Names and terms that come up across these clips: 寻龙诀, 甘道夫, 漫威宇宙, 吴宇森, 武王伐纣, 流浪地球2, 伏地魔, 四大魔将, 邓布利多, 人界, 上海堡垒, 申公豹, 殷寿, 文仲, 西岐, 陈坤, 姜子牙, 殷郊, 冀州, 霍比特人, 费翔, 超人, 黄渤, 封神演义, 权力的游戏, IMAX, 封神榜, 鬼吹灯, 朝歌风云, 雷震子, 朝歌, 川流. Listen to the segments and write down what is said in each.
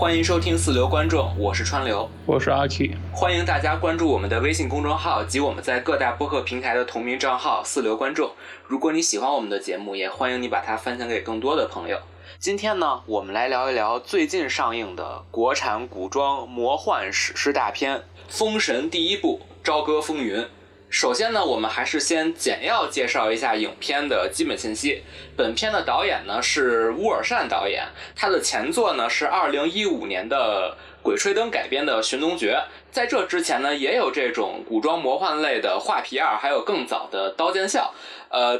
欢迎收听四流观众，我是川流，我是阿 K。欢迎大家关注我们的微信公众号及我们在各大播客平台的同名账号四流观众。如果你喜欢我们的节目，也欢迎你把它分享给更多的朋友。今天呢，我们来聊一聊最近上映的国产古装魔幻史诗大片《封神》第一部《朝歌风云》。首先呢，我们还是先简要介绍一下影片的基本信息。本片的导演呢是乌尔善导演，他的前作呢是2015年的《鬼吹灯》改编的《寻龙诀》。在这之前呢，也有这种古装魔幻类的《画皮二》，还有更早的《刀剑笑》。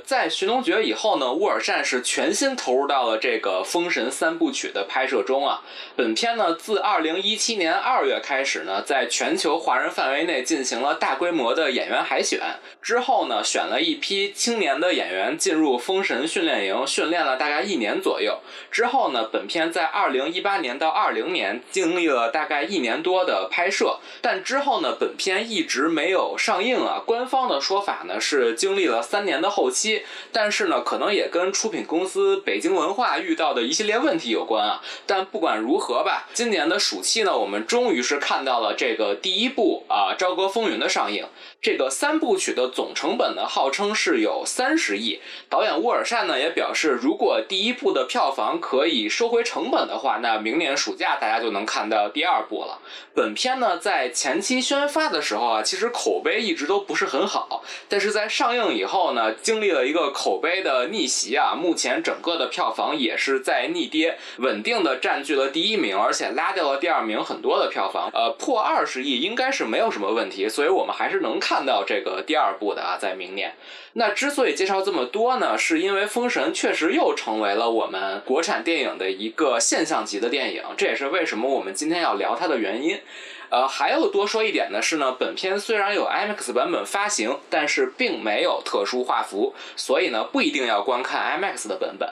在《寻龙诀》以后呢，乌尔善是全心投入到了这个《封神》三部曲的拍摄中啊。本片呢，自2017年2月开始呢，在全球华人范围内进行了大规模的演员海选。之后呢，选了一批青年的演员进入封神训练营，训练了大概一年左右。之后呢，本片在2018年到20年经历了大概一年多的拍摄。但之后呢，本片一直没有上映啊。官方的说法呢是经历了3年的后期，但是呢，可能也跟出品公司北京文化遇到的一系列问题有关啊。但不管如何吧，今年的暑期呢，我们终于是看到了这个第一部《朝歌风云》的上映。这个三部曲的总成本呢，号称是有30亿。导演乌尔善呢也表示，如果第一部的票房可以收回成本的话，那明年暑假大家就能看到第二部了。本片呢在前期宣发的时候啊，其实口碑一直都不是很好，但是在上映以后呢，经历了一个口碑的逆袭啊，目前整个的票房也是在逆跌，稳定的占据了第1名，而且拉掉了第2名很多的票房，破20亿应该是没有什么问题，所以我们还是能看到这个第二部的啊，在明年。那之所以介绍这么多呢，是因为《封神》确实又成为了我们国产电影的一个现象级的电影，这也是为什么我们今天要聊它的原因。还有多说一点的是呢，本片虽然有 IMAX 版本发行，但是并没有特殊画幅，所以呢不一定要观看 IMAX 的版本。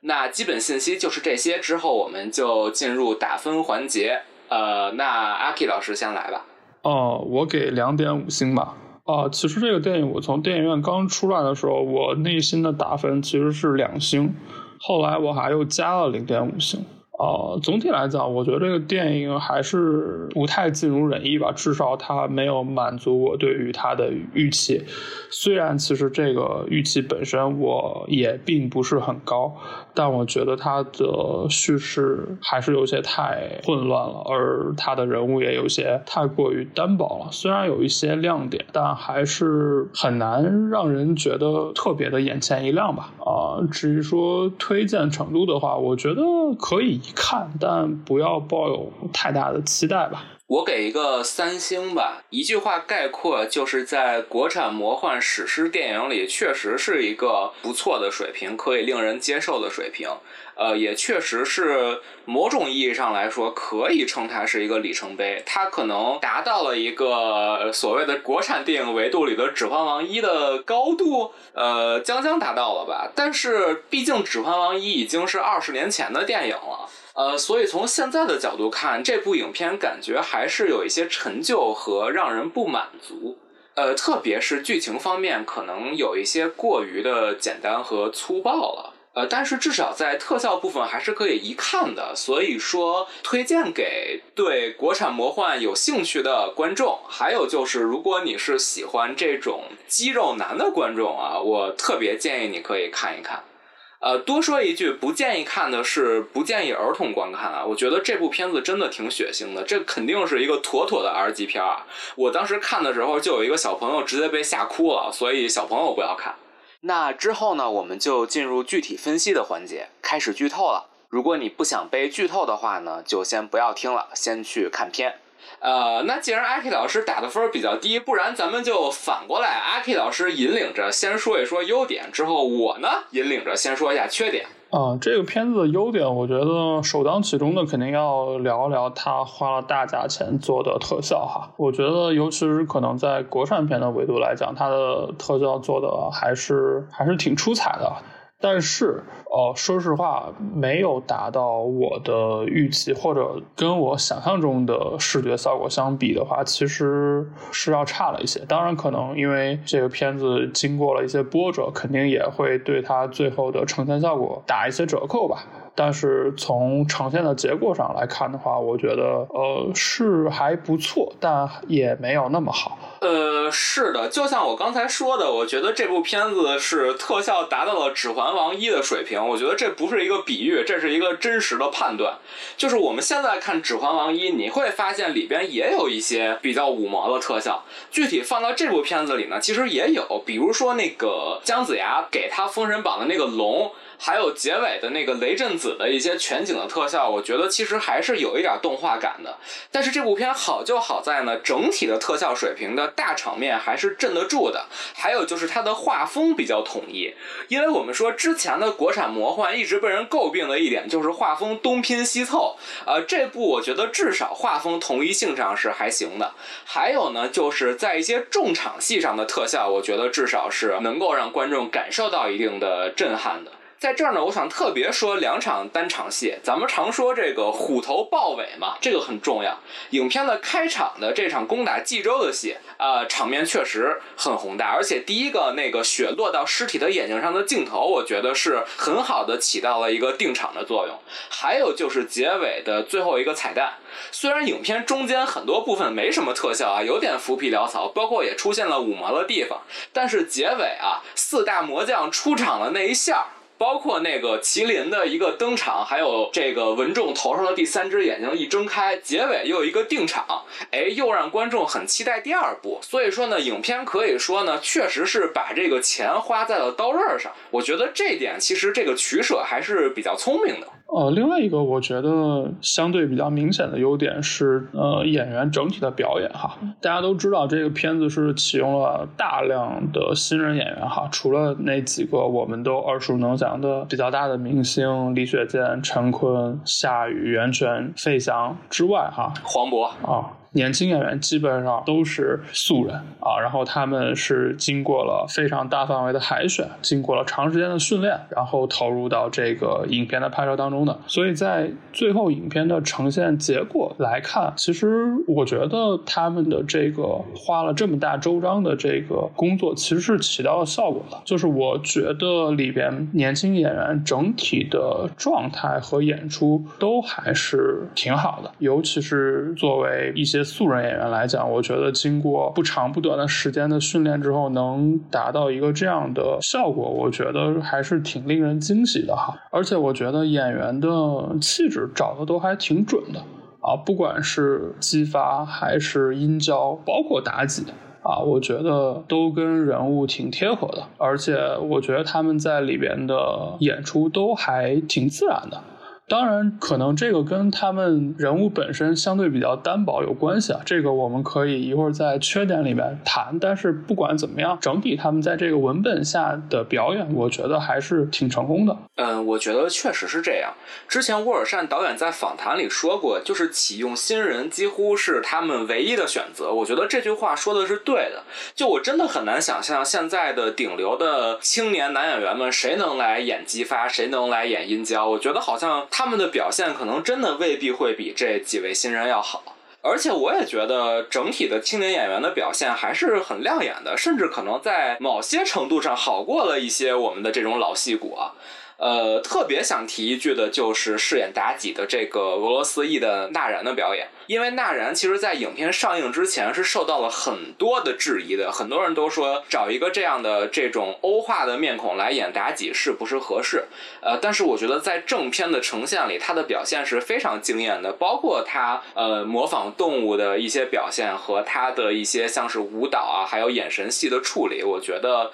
那基本信息就是这些，之后我们就进入打分环节。那阿 K 老师先来吧。我给2.5星吧。其实这个电影我从电影院刚出来的时候，我内心的打分其实是2星，后来我还又加了0.5星。总体来讲，我觉得这个电影还是不太尽如人意吧，至少它没有满足我对于它的预期。虽然其实这个预期本身我也并不是很高，但我觉得它的叙事还是有些太混乱了，而它的人物也有些太过于单薄了。虽然有一些亮点，但还是很难让人觉得特别的眼前一亮吧。至于说推荐程度的话，我觉得可以看，但不要抱有太大的期待吧。我给一个3星吧，一句话概括，就是在国产魔幻史诗电影里确实是一个不错的水平，可以令人接受的水平。也确实是某种意义上来说可以称它是一个里程碑，它可能达到了一个所谓的国产电影维度里的指环王1的高度，将达到了吧。但是毕竟指环王1已经是20年前的电影了，所以从现在的角度看，这部影片感觉还是有一些陈旧和让人不满足。特别是剧情方面可能有一些过于的简单和粗暴了。但是至少在特效部分还是可以一看的，所以说推荐给对国产魔幻有兴趣的观众。还有就是如果你是喜欢这种肌肉男的观众啊，我特别建议你可以看一看。多说一句，不建议看的是不建议儿童观看啊。我觉得这部片子真的挺血腥的，这肯定是一个妥妥的 R 级片啊。我当时看的时候就有一个小朋友直接被吓哭了，所以小朋友不要看。那之后呢，我们就进入具体分析的环节，开始剧透了。如果你不想被剧透的话呢，就先不要听了，先去看片。那既然阿 K 老师打的分比较低，不然咱们就反过来，阿 K 老师引领着先说一说优点，之后我呢引领着先说一下缺点。这个片子的优点，我觉得首当其冲的肯定要聊聊它花了大价钱做的特效哈。我觉得尤其是可能在国产片的维度来讲，它的特效做的还是挺出彩的。但是说实话，没有达到我的预期，或者跟我想象中的视觉效果相比的话，其实是要差了一些。当然可能因为这个片子经过了一些波折，肯定也会对它最后的呈现效果打一些折扣吧。但是从呈现的结果上来看的话，我觉得是还不错，但也没有那么好。是的，就像我刚才说的，我觉得这部片子是特效达到了《指环王1》的水平，我觉得这不是一个比喻，这是一个真实的判断。就是我们现在看《指环王1》，你会发现里边也有一些比较五毛的特效，具体放到这部片子里呢，其实也有，比如说那个姜子牙给他封神榜的那个龙，还有结尾的那个雷震子的一些全景的特效，我觉得其实还是有一点动画感的。但是这部片好就好在呢，整体的特效水平的大场面还是镇得住的，还有就是它的画风比较统一。因为我们说之前的国产魔幻一直被人诟病的一点就是画风东拼西凑，这部我觉得至少画风统一性上是还行的。还有呢，就是在一些重场戏上的特效，我觉得至少是能够让观众感受到一定的震撼的。在这儿呢，我想特别说两场单场戏。咱们常说这个虎头豹尾嘛，这个很重要。影片的开场的这场攻打冀州的戏，场面确实很宏大，而且第一个那个血落到尸体的眼睛上的镜头，我觉得是很好的起到了一个定场的作用。还有就是结尾的最后一个彩蛋，虽然影片中间很多部分没什么特效啊，有点浮皮潦草，包括也出现了五毛的地方，但是结尾啊，四大魔将出场的那一下，包括那个麒麟的一个登场，还有这个文仲头上的第三只眼睛一睁开，结尾又有一个定场，又让观众很期待第二部。所以说呢，影片可以说呢，确实是把这个钱花在了刀刃上。我觉得这点其实这个取舍还是比较聪明的。另外一个我觉得相对比较明显的优点是演员整体的表演哈。大家都知道这个片子是启用了大量的新人演员哈，除了那几个我们都耳熟能详的比较大的明星李雪健、陈坤、夏雨、袁泉、费翔之外哈，黄渤啊。年轻演员基本上都是素人啊，然后他们是经过了非常大范围的海选，经过了长时间的训练，然后投入到这个影片的拍摄当中的。所以在最后影片的呈现结果来看，其实我觉得他们的这个花了这么大周章的这个工作其实是起到了效果的。就是我觉得里边年轻演员整体的状态和演出都还是挺好的，尤其是作为一些素人演员来讲，我觉得经过不长不短的时间的训练之后，能达到一个这样的效果，我觉得还是挺令人惊喜的哈。而且我觉得演员的气质找的都还挺准的啊，不管是激发还是音焦，包括妲己啊，我觉得都跟人物挺贴合的，而且我觉得他们在里边的演出都还挺自然的。当然可能这个跟他们人物本身相对比较单薄有关系啊，这个我们可以一会儿在缺点里面谈，但是不管怎么样，整体他们在这个文本下的表演我觉得还是挺成功的。我觉得确实是这样。之前沃尔善导演在访谈里说过，就是启用新人几乎是他们唯一的选择，我觉得这句话说的是对的。就我真的很难想象现在的顶流的青年男演员们谁能来演激发，谁能来演殷郊，我觉得好像他们的表现可能真的未必会比这几位新人要好。而且我也觉得整体的青年演员的表现还是很亮眼的，甚至可能在某些程度上好过了一些我们的这种老戏骨啊。特别想提一句的就是饰演妲己的这个俄罗斯裔的纳然的表演，因为纳然其实在影片上映之前是受到了很多的质疑的，很多人都说找一个这样的这种欧化的面孔来演妲己是不是合适，但是我觉得在正片的呈现里他的表现是非常惊艳的，包括他模仿动物的一些表现和他的一些像是舞蹈啊还有眼神戏的处理，我觉得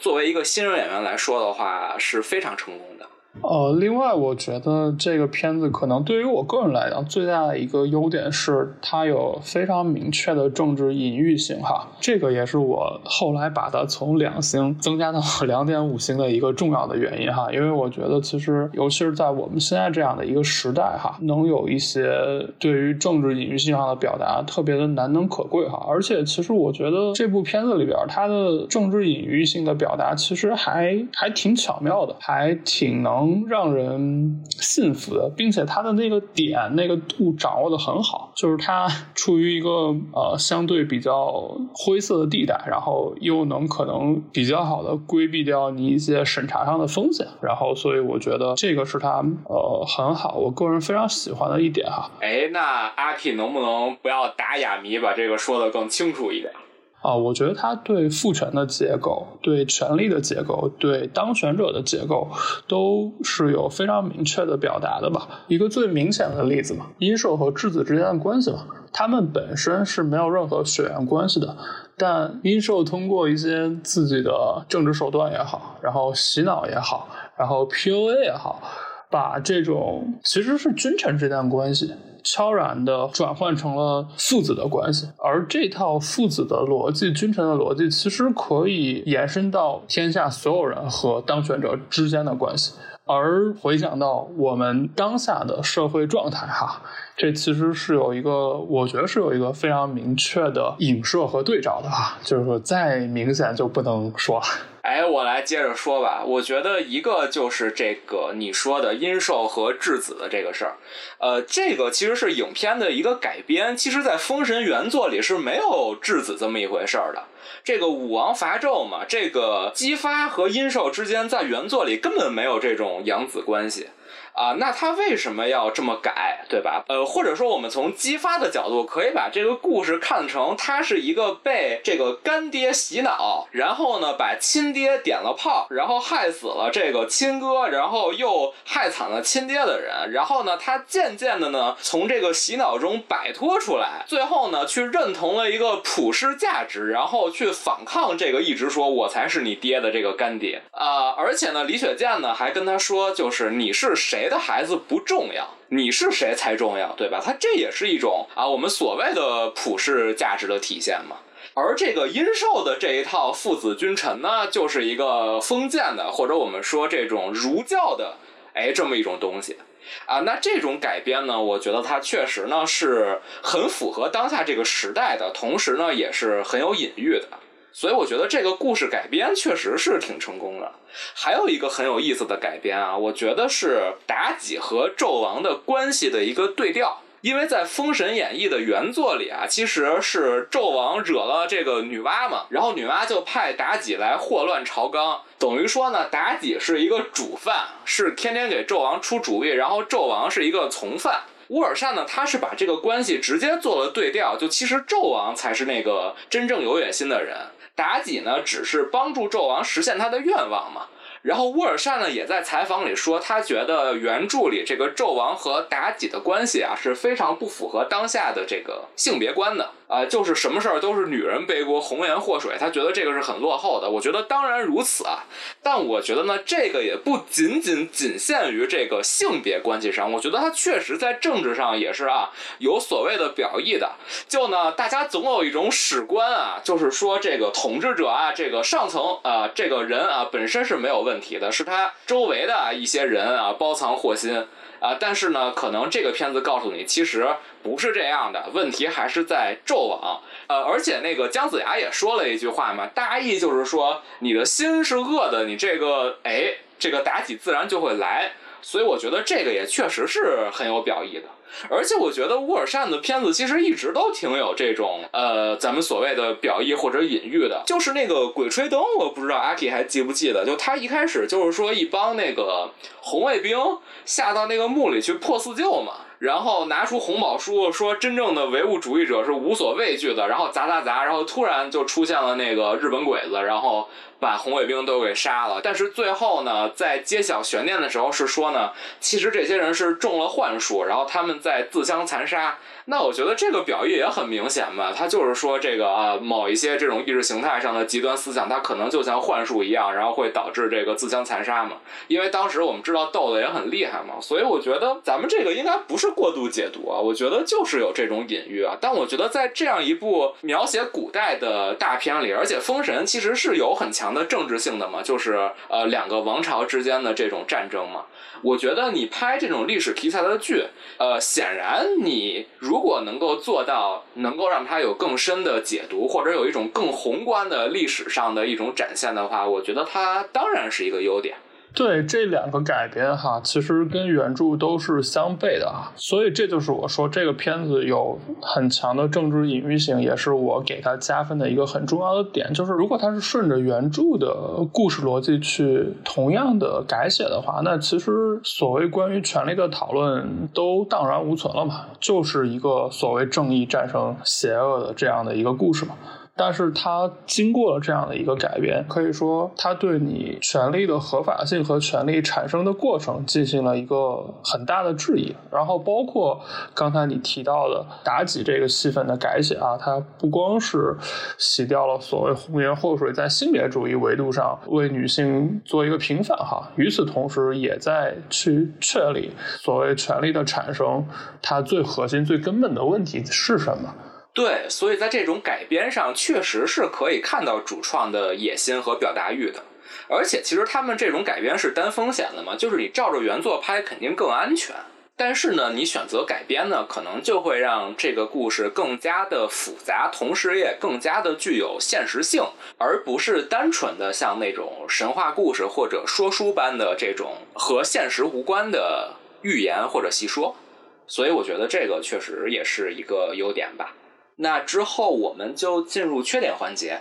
作为一个新人演员来说的话是非常成功的。另外我觉得这个片子可能对于我个人来讲最大的一个优点是它有非常明确的政治隐喻性哈，这个也是我后来把它从2星增加到2.5星的一个重要的原因哈，因为我觉得其实尤其是在我们现在这样的一个时代哈，能有一些对于政治隐喻性上的表达特别的难能可贵哈，而且其实我觉得这部片子里边它的政治隐喻性的表达其实还挺巧妙的，还挺能常让人信服的，并且它的那个点那个度掌握的很好，就是它处于一个相对比较灰色的地带，然后又能可能比较好的规避掉你一些审查上的风险，然后所以我觉得这个是它很好，我个人非常喜欢的一点哈。哎，那阿 K 能不能不要打哑谜，把这个说的更清楚一点？我觉得它对父权的结构，对权力的结构，对当权者的结构都是有非常明确的表达的吧。一个最明显的例子嘛，殷寿和质子之间的关系嘛，他们本身是没有任何血缘关系的，但殷寿通过一些自己的政治手段也好，然后洗脑也好，然后 PUA 也好，把这种其实是君臣之间的关系悄然的转换成了父子的关系，而这套父子的逻辑、君臣的逻辑其实可以延伸到天下所有人和当权者之间的关系。而回想到我们当下的社会状态哈，这其实是有一个，我觉得是有一个非常明确的影射和对照的哈，就是说再明显就不能说了。哎，我来接着说吧。我觉得一个就是这个你说的殷寿和质子的这个事儿，这个其实是影片的一个改编，其实在《封神》原作里是没有质子这么一回事儿的。这个武王伐纣嘛，这个姬发和殷寿之间在原作里根本没有这种养子关系。那他为什么要这么改，对吧？或者说我们从姬发的角度可以把这个故事看成他是一个被这个干爹洗脑，然后呢把亲爹点了炮，然后害死了这个亲哥，然后又害惨了亲爹的人，然后呢他渐渐的呢从这个洗脑中摆脱出来，最后呢去认同了一个普世价值，然后去反抗这个一直说我才是你爹的这个干爹。而且呢李雪健呢还跟他说，就是你是谁的孩子不重要，你是谁才重要，对吧？他这也是一种我们所谓的普世价值的体现嘛。而这个殷寿的这一套父子君臣呢，就是一个封建的，或者我们说这种儒教的这么一种东西那这种改编呢，我觉得它确实呢是很符合当下这个时代的，同时呢也是很有隐喻的，所以我觉得这个故事改编确实是挺成功的。还有一个很有意思的改编我觉得是妲己和纣王的关系的一个对调。因为在《封神演义》的原作里其实是纣王惹了这个女娲嘛，然后女娲就派妲己来祸乱朝纲，等于说呢妲己是一个主犯，是天天给纣王出主意，然后纣王是一个从犯。乌尔善呢他是把这个关系直接做了对调，就其实纣王才是那个真正有野心的人，妲己呢只是帮助纣王实现他的愿望嘛。然后乌尔善呢也在采访里说，他觉得原著里这个纣王和妲己的关系是非常不符合当下的这个性别观的就是什么事儿都是女人背锅，红颜祸水，他觉得这个是很落后的。我觉得当然如此但我觉得呢这个也不仅限于这个性别关系上，我觉得他确实在政治上也是有所谓的表意的。就呢大家总有一种史观就是说这个统治者这个上层这个人本身是没有问题的，是他周围的一些人包藏祸心但是呢可能这个片子告诉你其实不是这样的，问题还是在纣王而且那个姜子牙也说了一句话嘛，大意就是说你的心是恶的，你这个妲己自然就会来。所以我觉得这个也确实是很有表意的。而且我觉得乌尔善的片子其实一直都挺有这种咱们所谓的表意或者隐喻的，就是那个《鬼吹灯》，我不知道阿 K 还记不记得，就他一开始就是说一帮那个红卫兵下到那个墓里去破四旧嘛，然后拿出红宝书说真正的唯物主义者是无所畏惧的，然后砸，然后突然就出现了那个日本鬼子，然后把红卫兵都给杀了。但是最后呢在揭晓悬念的时候是说呢其实这些人是中了幻术，然后他们在自相残杀。那我觉得这个表意也很明显嘛，他就是说这个某一些这种意识形态上的极端思想，他可能就像幻术一样，然后会导致这个自相残杀嘛。因为当时我们知道斗的也很厉害嘛，所以我觉得咱们这个应该不是过度解读我觉得就是有这种隐喻但我觉得在这样一部描写古代的大片里，而且《封神》其实是有很强的政治性的嘛，就是两个王朝之间的这种战争嘛。我觉得你拍这种历史题材的剧显然你如果能够做到能够让它有更深的解读，或者有一种更宏观的历史上的一种展现的话，我觉得它当然是一个优点。对，这两个改编哈，其实跟原著都是相悖的啊，所以这就是我说这个片子有很强的政治隐喻性，也是我给它加分的一个很重要的点。就是如果它是顺着原著的故事逻辑去同样的改写的话，那其实所谓关于权力的讨论都荡然无存了嘛，就是一个所谓正义战胜邪恶的这样的一个故事嘛。但是它经过了这样的一个改编，可以说它对你权力的合法性和权力产生的过程进行了一个很大的质疑。然后包括刚才你提到的妲己这个戏份的改写啊，它不光是洗掉了所谓红颜祸水在性别主义维度上为女性做一个平反哈，与此同时也在去确立所谓权力的产生它最核心最根本的问题是什么。对，所以在这种改编上确实是可以看到主创的野心和表达欲的。而且其实他们这种改编是担风险的嘛，就是你照着原作拍肯定更安全，但是呢你选择改编呢可能就会让这个故事更加的复杂，同时也更加的具有现实性，而不是单纯的像那种神话故事或者说书般的这种和现实无关的寓言或者戏说。所以我觉得这个确实也是一个优点吧。那之后我们就进入缺点环节，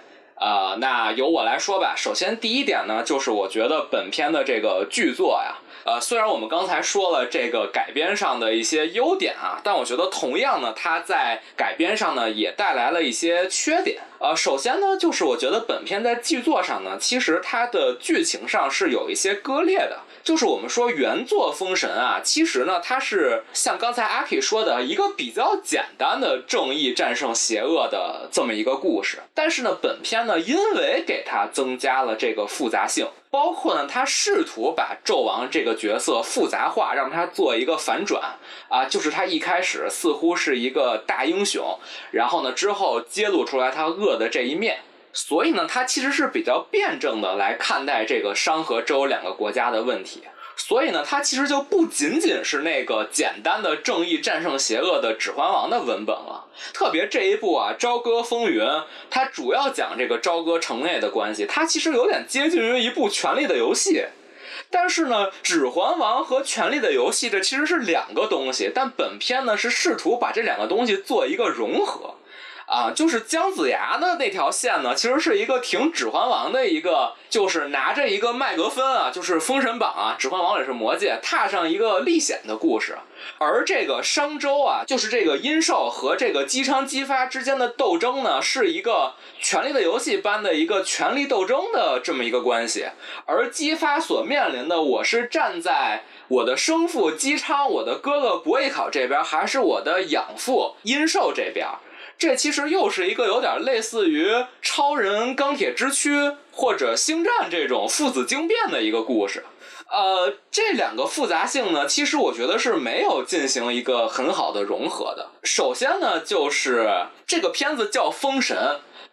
那由我来说吧。首先第一点呢，就是我觉得本片的这个剧作呀，虽然我们刚才说了这个改编上的一些优点啊，但我觉得同样呢，它在改编上呢也带来了一些缺点。首先呢，就是我觉得本片在剧作上呢，其实它的剧情上是有一些割裂的。就是我们说原作封神啊，其实呢它是像刚才阿 K 说的一个比较简单的正义战胜邪恶的这么一个故事，但是呢本片呢因为给它增加了这个复杂性，包括呢他试图把纣王这个角色复杂化，让他做一个反转啊，就是他一开始似乎是一个大英雄，然后呢之后揭露出来他恶的这一面，所以呢他其实是比较辩证的来看待这个商和周两个国家的问题。所以呢他其实就不仅仅是那个简单的正义战胜邪恶的指环王的文本了。特别这一部啊朝歌风云，它主要讲这个朝歌城内的关系，它其实有点接近于一部权力的游戏。但是呢指环王和权力的游戏这其实是两个东西，但本片呢是试图把这两个东西做一个融合。啊，就是姜子牙的那条线呢，其实是一个挺指环王的一个，就是拿着一个麦格芬啊，就是封神榜啊，指环王也是魔戒，踏上一个历险的故事。而这个商周啊，就是这个殷寿和这个姬昌姬发之间的斗争呢，是一个权力的游戏般的一个权力斗争的这么一个关系。而姬发所面临的，我是站在我的生父姬昌、我的哥哥伯邑考这边，还是我的养父殷寿这边。这其实又是一个有点类似于超人、钢铁之躯或者星战这种父子惊变的一个故事。这两个复杂性呢，其实我觉得是没有进行一个很好的融合的。首先呢，就是这个片子叫《封神》，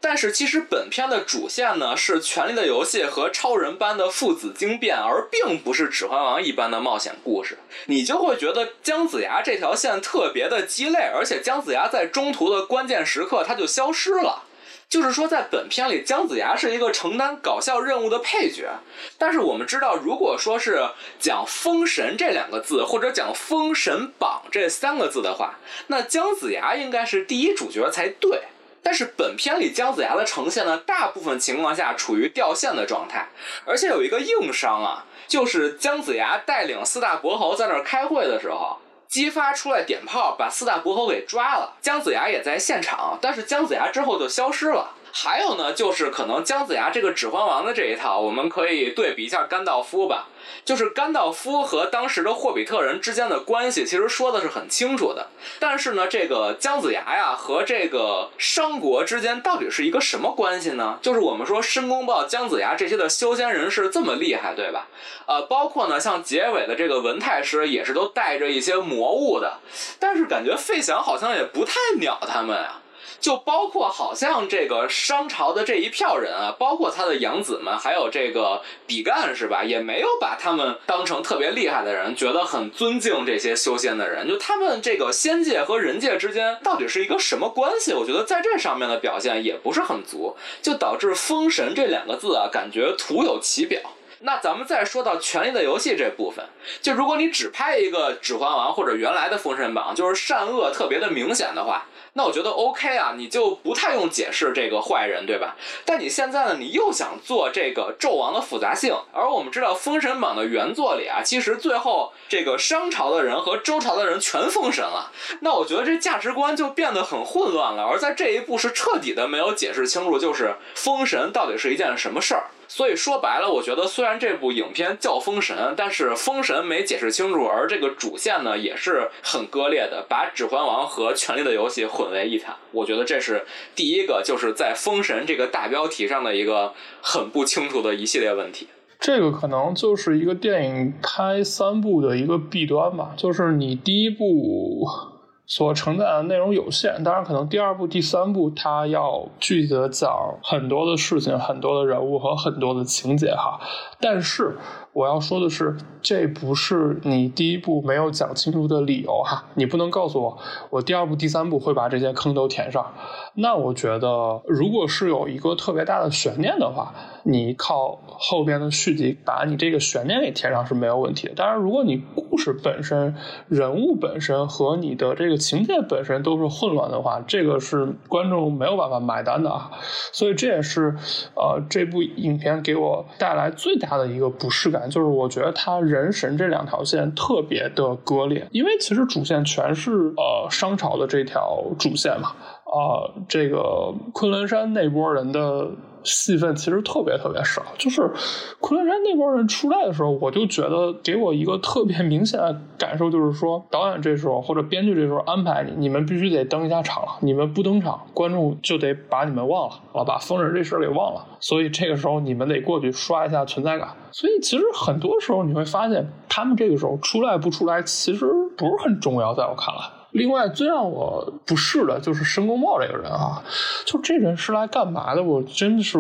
但是其实本片的主线呢是权力的游戏和超人般的父子惊变，而并不是指环王一般的冒险故事。你就会觉得姜子牙这条线特别的鸡肋，而且姜子牙在中途的关键时刻他就消失了。就是说在本片里姜子牙是一个承担搞笑任务的配角，但是我们知道如果说是讲封神这两个字或者讲封神榜这三个字的话，那姜子牙应该是第一主角才对。但是本片里姜子牙的呈现呢，大部分情况下处于掉线的状态，而且有一个硬伤啊，就是姜子牙带领四大伯侯在那儿开会的时候，姬发出来点炮把四大伯侯给抓了，姜子牙也在现场，但是姜子牙之后就消失了。还有呢，就是可能姜子牙这个指环王的这一套，我们可以对比一下甘道夫吧。就是甘道夫和当时的霍比特人之间的关系，其实说的是很清楚的。但是呢，这个姜子牙呀和这个商国之间到底是一个什么关系呢？就是我们说申公豹、姜子牙这些的修仙人士这么厉害，对吧？包括呢，像结尾的这个文太师也是都带着一些魔物的，但是感觉费翔好像也不太鸟他们啊。就包括好像这个商朝的这一票人啊，包括他的养子们，还有这个比干是吧，也没有把他们当成特别厉害的人，觉得很尊敬这些修仙的人。就他们这个仙界和人界之间到底是一个什么关系，我觉得在这上面的表现也不是很足，就导致封神这两个字啊，感觉徒有其表。那咱们再说到权力的游戏这部分，就如果你只拍一个指环王或者原来的封神榜，就是善恶特别的明显的话，那我觉得 OK 啊，你就不太用解释这个坏人，对吧？但你现在呢，你又想做这个纣王的复杂性，而我们知道封神榜的原作里啊，其实最后这个商朝的人和周朝的人全封神了，那我觉得这价值观就变得很混乱了，而在这一步是彻底的没有解释清楚，就是封神到底是一件什么事儿。所以说白了，我觉得虽然这部影片叫封神，但是封神没解释清楚，而这个主线呢也是很割裂的，把指环王和权力的游戏混为一谈。我觉得这是第一个，就是在封神这个大标题上的一个很不清楚的一系列问题。这个可能就是一个电影拍三部的一个弊端吧，就是你第一部所承载的内容有限，当然可能第二部第三部它要具体的讲很多的事情，很多的人物和很多的情节哈。但是我要说的是，这不是你第一部没有讲清楚的理由哈，你不能告诉我我第二部第三部会把这些坑都填上。那我觉得如果是有一个特别大的悬念的话，你靠后边的续集把你这个悬念给填上是没有问题的。当然如果你故事本身、人物本身和你的这个情节本身都是混乱的话，这个是观众没有办法买单的啊。所以这也是这部影片给我带来最大的一个不适感，就是我觉得它人神这两条线特别的割裂。因为其实主线全是商朝的这条主线嘛，这个昆仑山那波人的戏份其实特别特别少，就是昆仑山那波人出来的时候，我就觉得给我一个特别明显的感受，就是说导演这时候或者编剧这时候安排你们必须得登一下场了，你们不登场观众就得把你们忘了，把封神这事儿给忘了，所以这个时候你们得过去刷一下存在感。所以其实很多时候你会发现他们这个时候出来不出来其实不是很重要，在我看来。另外最让我不适的就是申公豹这个人啊，就这人是来干嘛的，我真的是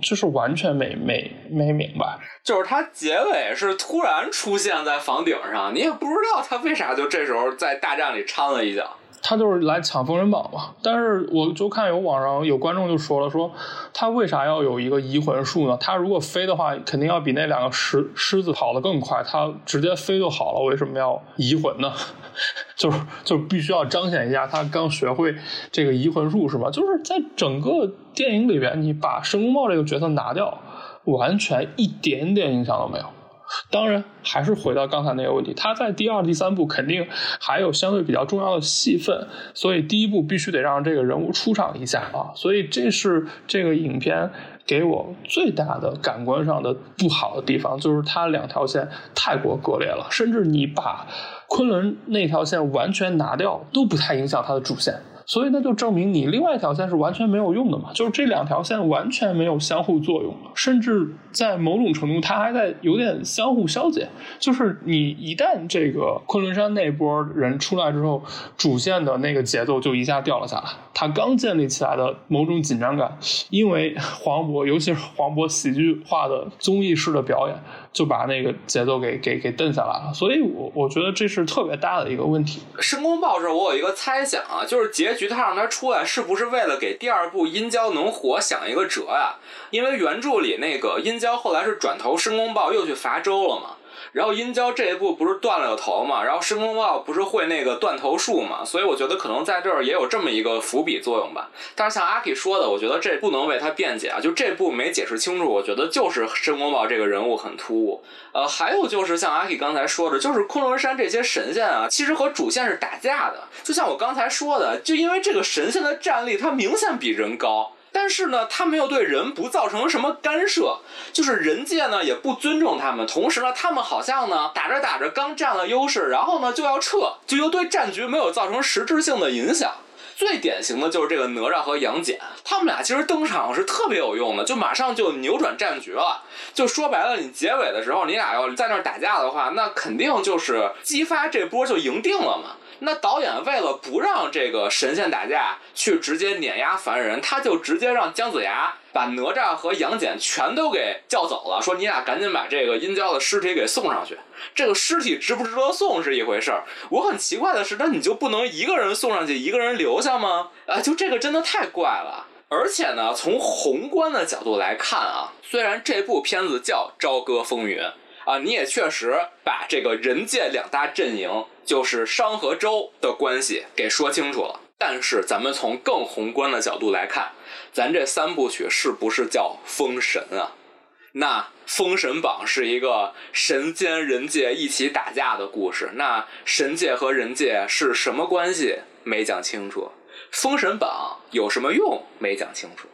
就是完全没明白。就是他结尾是突然出现在房顶上，你也不知道他为啥就这时候在大战里掺了一脚。他就是来抢封神榜嘛，但是我就看有网上有观众就说了，说他为啥要有一个移魂术呢？他如果飞的话，肯定要比那两个狮子跑得更快，他直接飞就好了，为什么要移魂呢？就必须要彰显一下他刚学会这个移魂术是吧？就是在整个电影里边，你把申公豹这个角色拿掉，完全一点点影响都没有。当然还是回到刚才那个问题，他在第二第三部肯定还有相对比较重要的戏份，所以第一部必须得让这个人物出场一下啊。所以这是这个影片给我最大的感官上的不好的地方，就是它两条线太过割裂了，甚至你把昆仑那条线完全拿掉都不太影响它的主线，所以那就证明你另外一条线是完全没有用的嘛，就是这两条线完全没有相互作用，甚至在某种程度它还在有点相互消解。就是你一旦这个昆仑山那波人出来之后，主线的那个节奏就一下掉了下来，它刚建立起来的某种紧张感，因为黄渤，尤其是黄渤喜剧化的综艺式的表演，就把那个节奏给蹬下来了。所以我觉得这是特别大的一个问题。申公豹这我有一个猜想啊，就是结局他让他出来是不是为了给第二部殷郊能活想一个辙啊？因为原著里那个殷郊后来是转头申公豹又去伐周了嘛，然后殷郊这一步不是断了个头嘛，然后申公豹不是会那个断头术嘛，所以我觉得可能在这儿也有这么一个伏笔作用吧。但是像阿 K 说的，我觉得这不能为他辩解啊，就这步没解释清楚，我觉得就是申公豹这个人物很突兀。还有就是像阿 K 刚才说的，就是昆仑山这些神仙啊，其实和主线是打架的。就像我刚才说的，就因为这个神仙的战力它明显比人高，但是呢他没有对人不造成什么干涉，就是人界呢也不尊重他们，同时呢他们好像呢打着打着刚占了优势，然后呢就要撤，就又对战局没有造成实质性的影响。最典型的就是这个哪吒和杨戬，他们俩其实登场是特别有用的，就马上就扭转战局了。就说白了，你结尾的时候你俩要在那儿打架的话，那肯定就是激发这波就赢定了嘛。那导演为了不让这个神仙打架去直接碾压凡人，他就直接让姜子牙把哪吒和杨戬全都给叫走了，说你俩赶紧把这个殷郊的尸体给送上去。这个尸体值不值得送是一回事儿，我很奇怪的是，那你就不能一个人送上去一个人留下吗？就这个真的太怪了。而且呢，从宏观的角度来看啊，虽然这部片子叫《朝歌风云》啊，你也确实把这个人界两大阵营，就是商和周的关系给说清楚了。但是咱们从更宏观的角度来看，咱这三部曲是不是叫封神啊？那《封神榜》是一个神间人界一起打架的故事，那神界和人界是什么关系？没讲清楚。《封神榜》有什么用？没讲清楚。《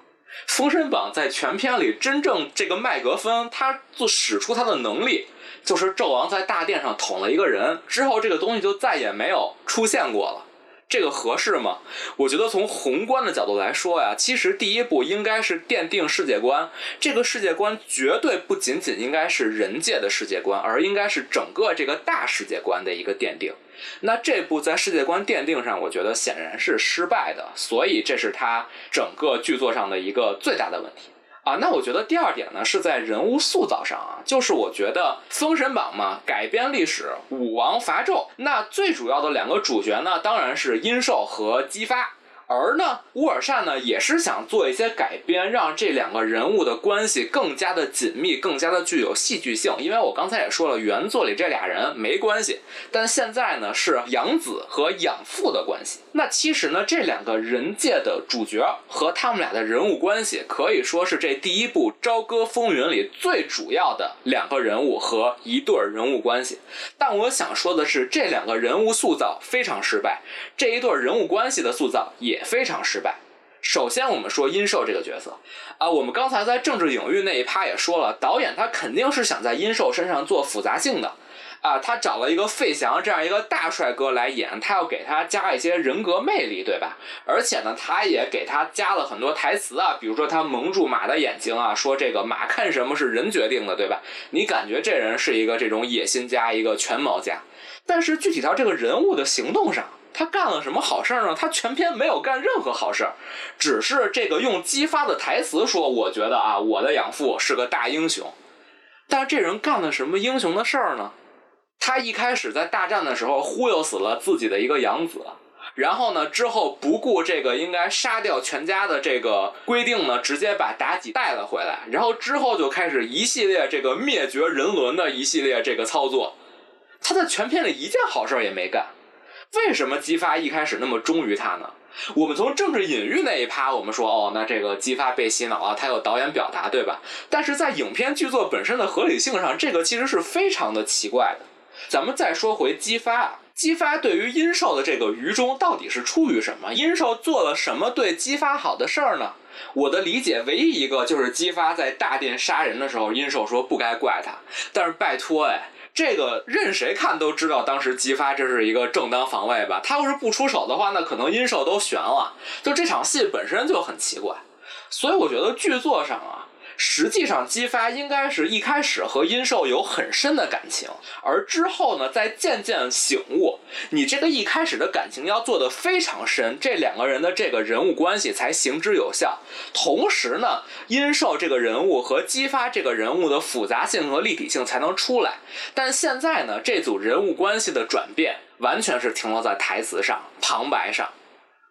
封神榜》在全片里真正这个麦格芬他使出他的能力，就是纣王在大殿上捅了一个人之后，这个东西就再也没有出现过了。这个合适吗？我觉得从宏观的角度来说呀，其实第一部应该是奠定世界观，这个世界观绝对不仅仅应该是人界的世界观，而应该是整个这个大世界观的一个奠定。那这部在世界观奠定上，我觉得显然是失败的，所以这是它整个剧作上的一个最大的问题。啊，那我觉得第二点呢，是在人物塑造上啊，就是我觉得《封神榜》嘛，改编历史，武王伐纣，那最主要的两个主角呢，当然是殷寿和姬发。而呢，乌尔善呢，也是想做一些改编，让这两个人物的关系更加的紧密，更加的具有戏剧性。因为我刚才也说了，原作里这俩人没关系，但现在呢是养子和养父的关系。那其实呢，这两个人界的主角和他们俩的人物关系，可以说是这第一部《朝歌风云》里最主要的两个人物和一对人物关系。但我想说的是，这两个人物塑造非常失败，这一对人物关系的塑造也非常失败。首先我们说殷寿这个角色啊，我们刚才在政治隐喻那一趴也说了，导演他肯定是想在殷寿身上做复杂性的啊，他找了一个费翔这样一个大帅哥来演，他要给他加一些人格魅力，对吧？而且呢，他也给他加了很多台词啊，比如说他蒙住马的眼睛啊，说这个马看什么是人决定的，对吧？你感觉这人是一个这种野心家，一个权谋家。但是具体到这个人物的行动上，他干了什么好事呢？他全篇没有干任何好事，只是这个用激发的台词说，我觉得啊，我的养父是个大英雄。但是这人干了什么英雄的事儿呢？他一开始在大战的时候忽悠死了自己的一个养子，然后呢，之后不顾这个应该杀掉全家的这个规定呢，直接把妲己带了回来，然后之后就开始一系列这个灭绝人伦的一系列这个操作。他在全片里一件好事也没干。为什么姬发一开始那么忠于他呢？我们从政治隐喻那一趴，我们说哦，那这个姬发被洗脑了，他有导演表达，对吧？但是在影片剧作本身的合理性上，这个其实是非常的奇怪的。咱们再说回姬发，姬发对于殷寿的这个愚忠到底是出于什么？殷寿做了什么对姬发好的事儿呢？我的理解唯一一个就是姬发在大殿杀人的时候，殷寿说不该怪他，但是拜托哎。这个任谁看都知道，当时姬发这是一个正当防卫吧？他要是不出手的话，那可能殷寿都悬了。就这场戏本身就很奇怪，所以我觉得剧作上啊，实际上姬发应该是一开始和殷寿有很深的感情，而之后呢再渐渐醒悟，你这个一开始的感情要做得非常深，这两个人的这个人物关系才行之有效。同时呢，殷寿这个人物和姬发这个人物的复杂性和立体性才能出来。但现在呢，这组人物关系的转变完全是停留在台词上、旁白上。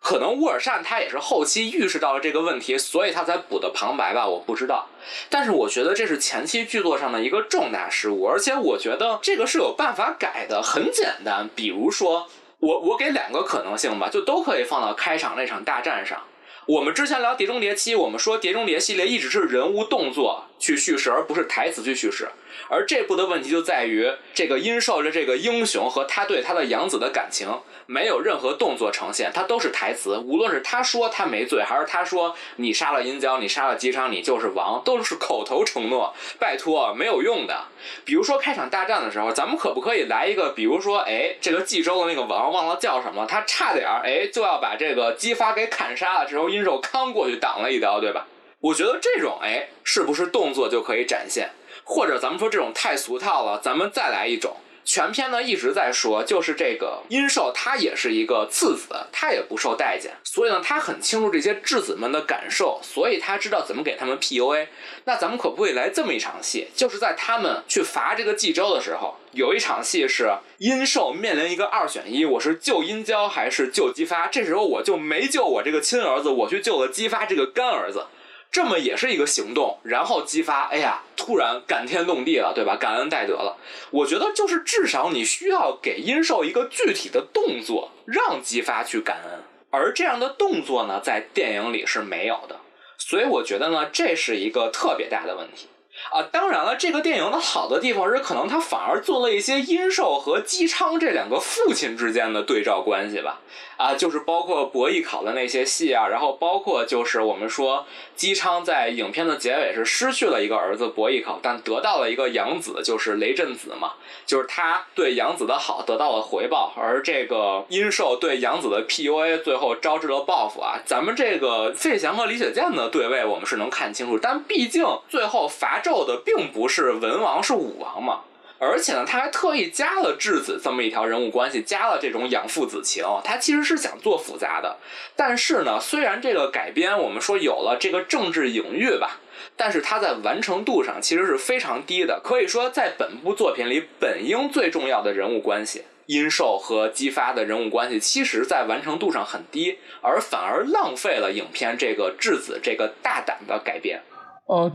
可能乌尔善他也是后期意识到了这个问题，所以他才补的旁白吧，我不知道。但是我觉得这是前期剧作上的一个重大失误，而且我觉得这个是有办法改的，很简单。比如说，我给两个可能性吧，就都可以放到开场那场大战上。我们之前聊《碟中谍7》，我们说《碟中谍》系列一直是人物动作去叙事，而不是台词去叙事。而这部的问题就在于，这个殷寿的这个英雄和他对他的养子的感情没有任何动作呈现，他都是台词。无论是他说他没罪，还是他说你杀了殷郊，你杀了姬昌，你就是王，都是口头承诺，拜托，没有用的。比如说开场大战的时候，咱们可不可以来一个，比如说哎，这个冀州的那个王忘了叫什么，他差点哎就要把这个姬发给砍杀了，之后殷寿刚过去挡了一刀，对吧？我觉得这种哎，是不是动作就可以展现？或者咱们说这种太俗套了，咱们再来一种，全篇呢一直在说，就是这个殷寿他也是一个次子，他也不受待见，所以呢他很清楚这些质子们的感受，所以他知道怎么给他们 PUA。 那咱们可不可以来这么一场戏，就是在他们去伐这个冀州的时候，有一场戏是殷寿面临一个二选一，我是救殷郊还是救姬发，这时候我就没救我这个亲儿子，我去救了姬发这个干儿子，这么也是一个行动。然后姬发哎呀突然感天动地了，对吧，感恩戴德了。我觉得就是至少你需要给殷寿一个具体的动作让姬发去感恩，而这样的动作呢在电影里是没有的，所以我觉得呢这是一个特别大的问题啊。当然了，这个电影的好的地方是可能他反而做了一些殷寿和姬昌这两个父亲之间的对照关系吧，啊，就是包括伯邑考的那些戏啊，然后包括就是我们说姬昌在影片的结尾是失去了一个儿子伯邑考，但得到了一个养子，就是雷震子嘛，就是他对养子的好得到了回报，而这个殷寿对养子的 PUA 最后招致了报复啊。咱们这个费翔和李雪健的对位我们是能看清楚，但毕竟最后伐纣的并不是文王是武王嘛，而且呢他还特意加了质子这么一条人物关系，加了这种养父子情，他其实是想做复杂的。但是呢虽然这个改编我们说有了这个政治隐喻吧，但是它在完成度上其实是非常低的，可以说在本部作品里本应最重要的人物关系殷寿和姬发的人物关系，其实在完成度上很低，而反而浪费了影片这个质子这个大胆的改编。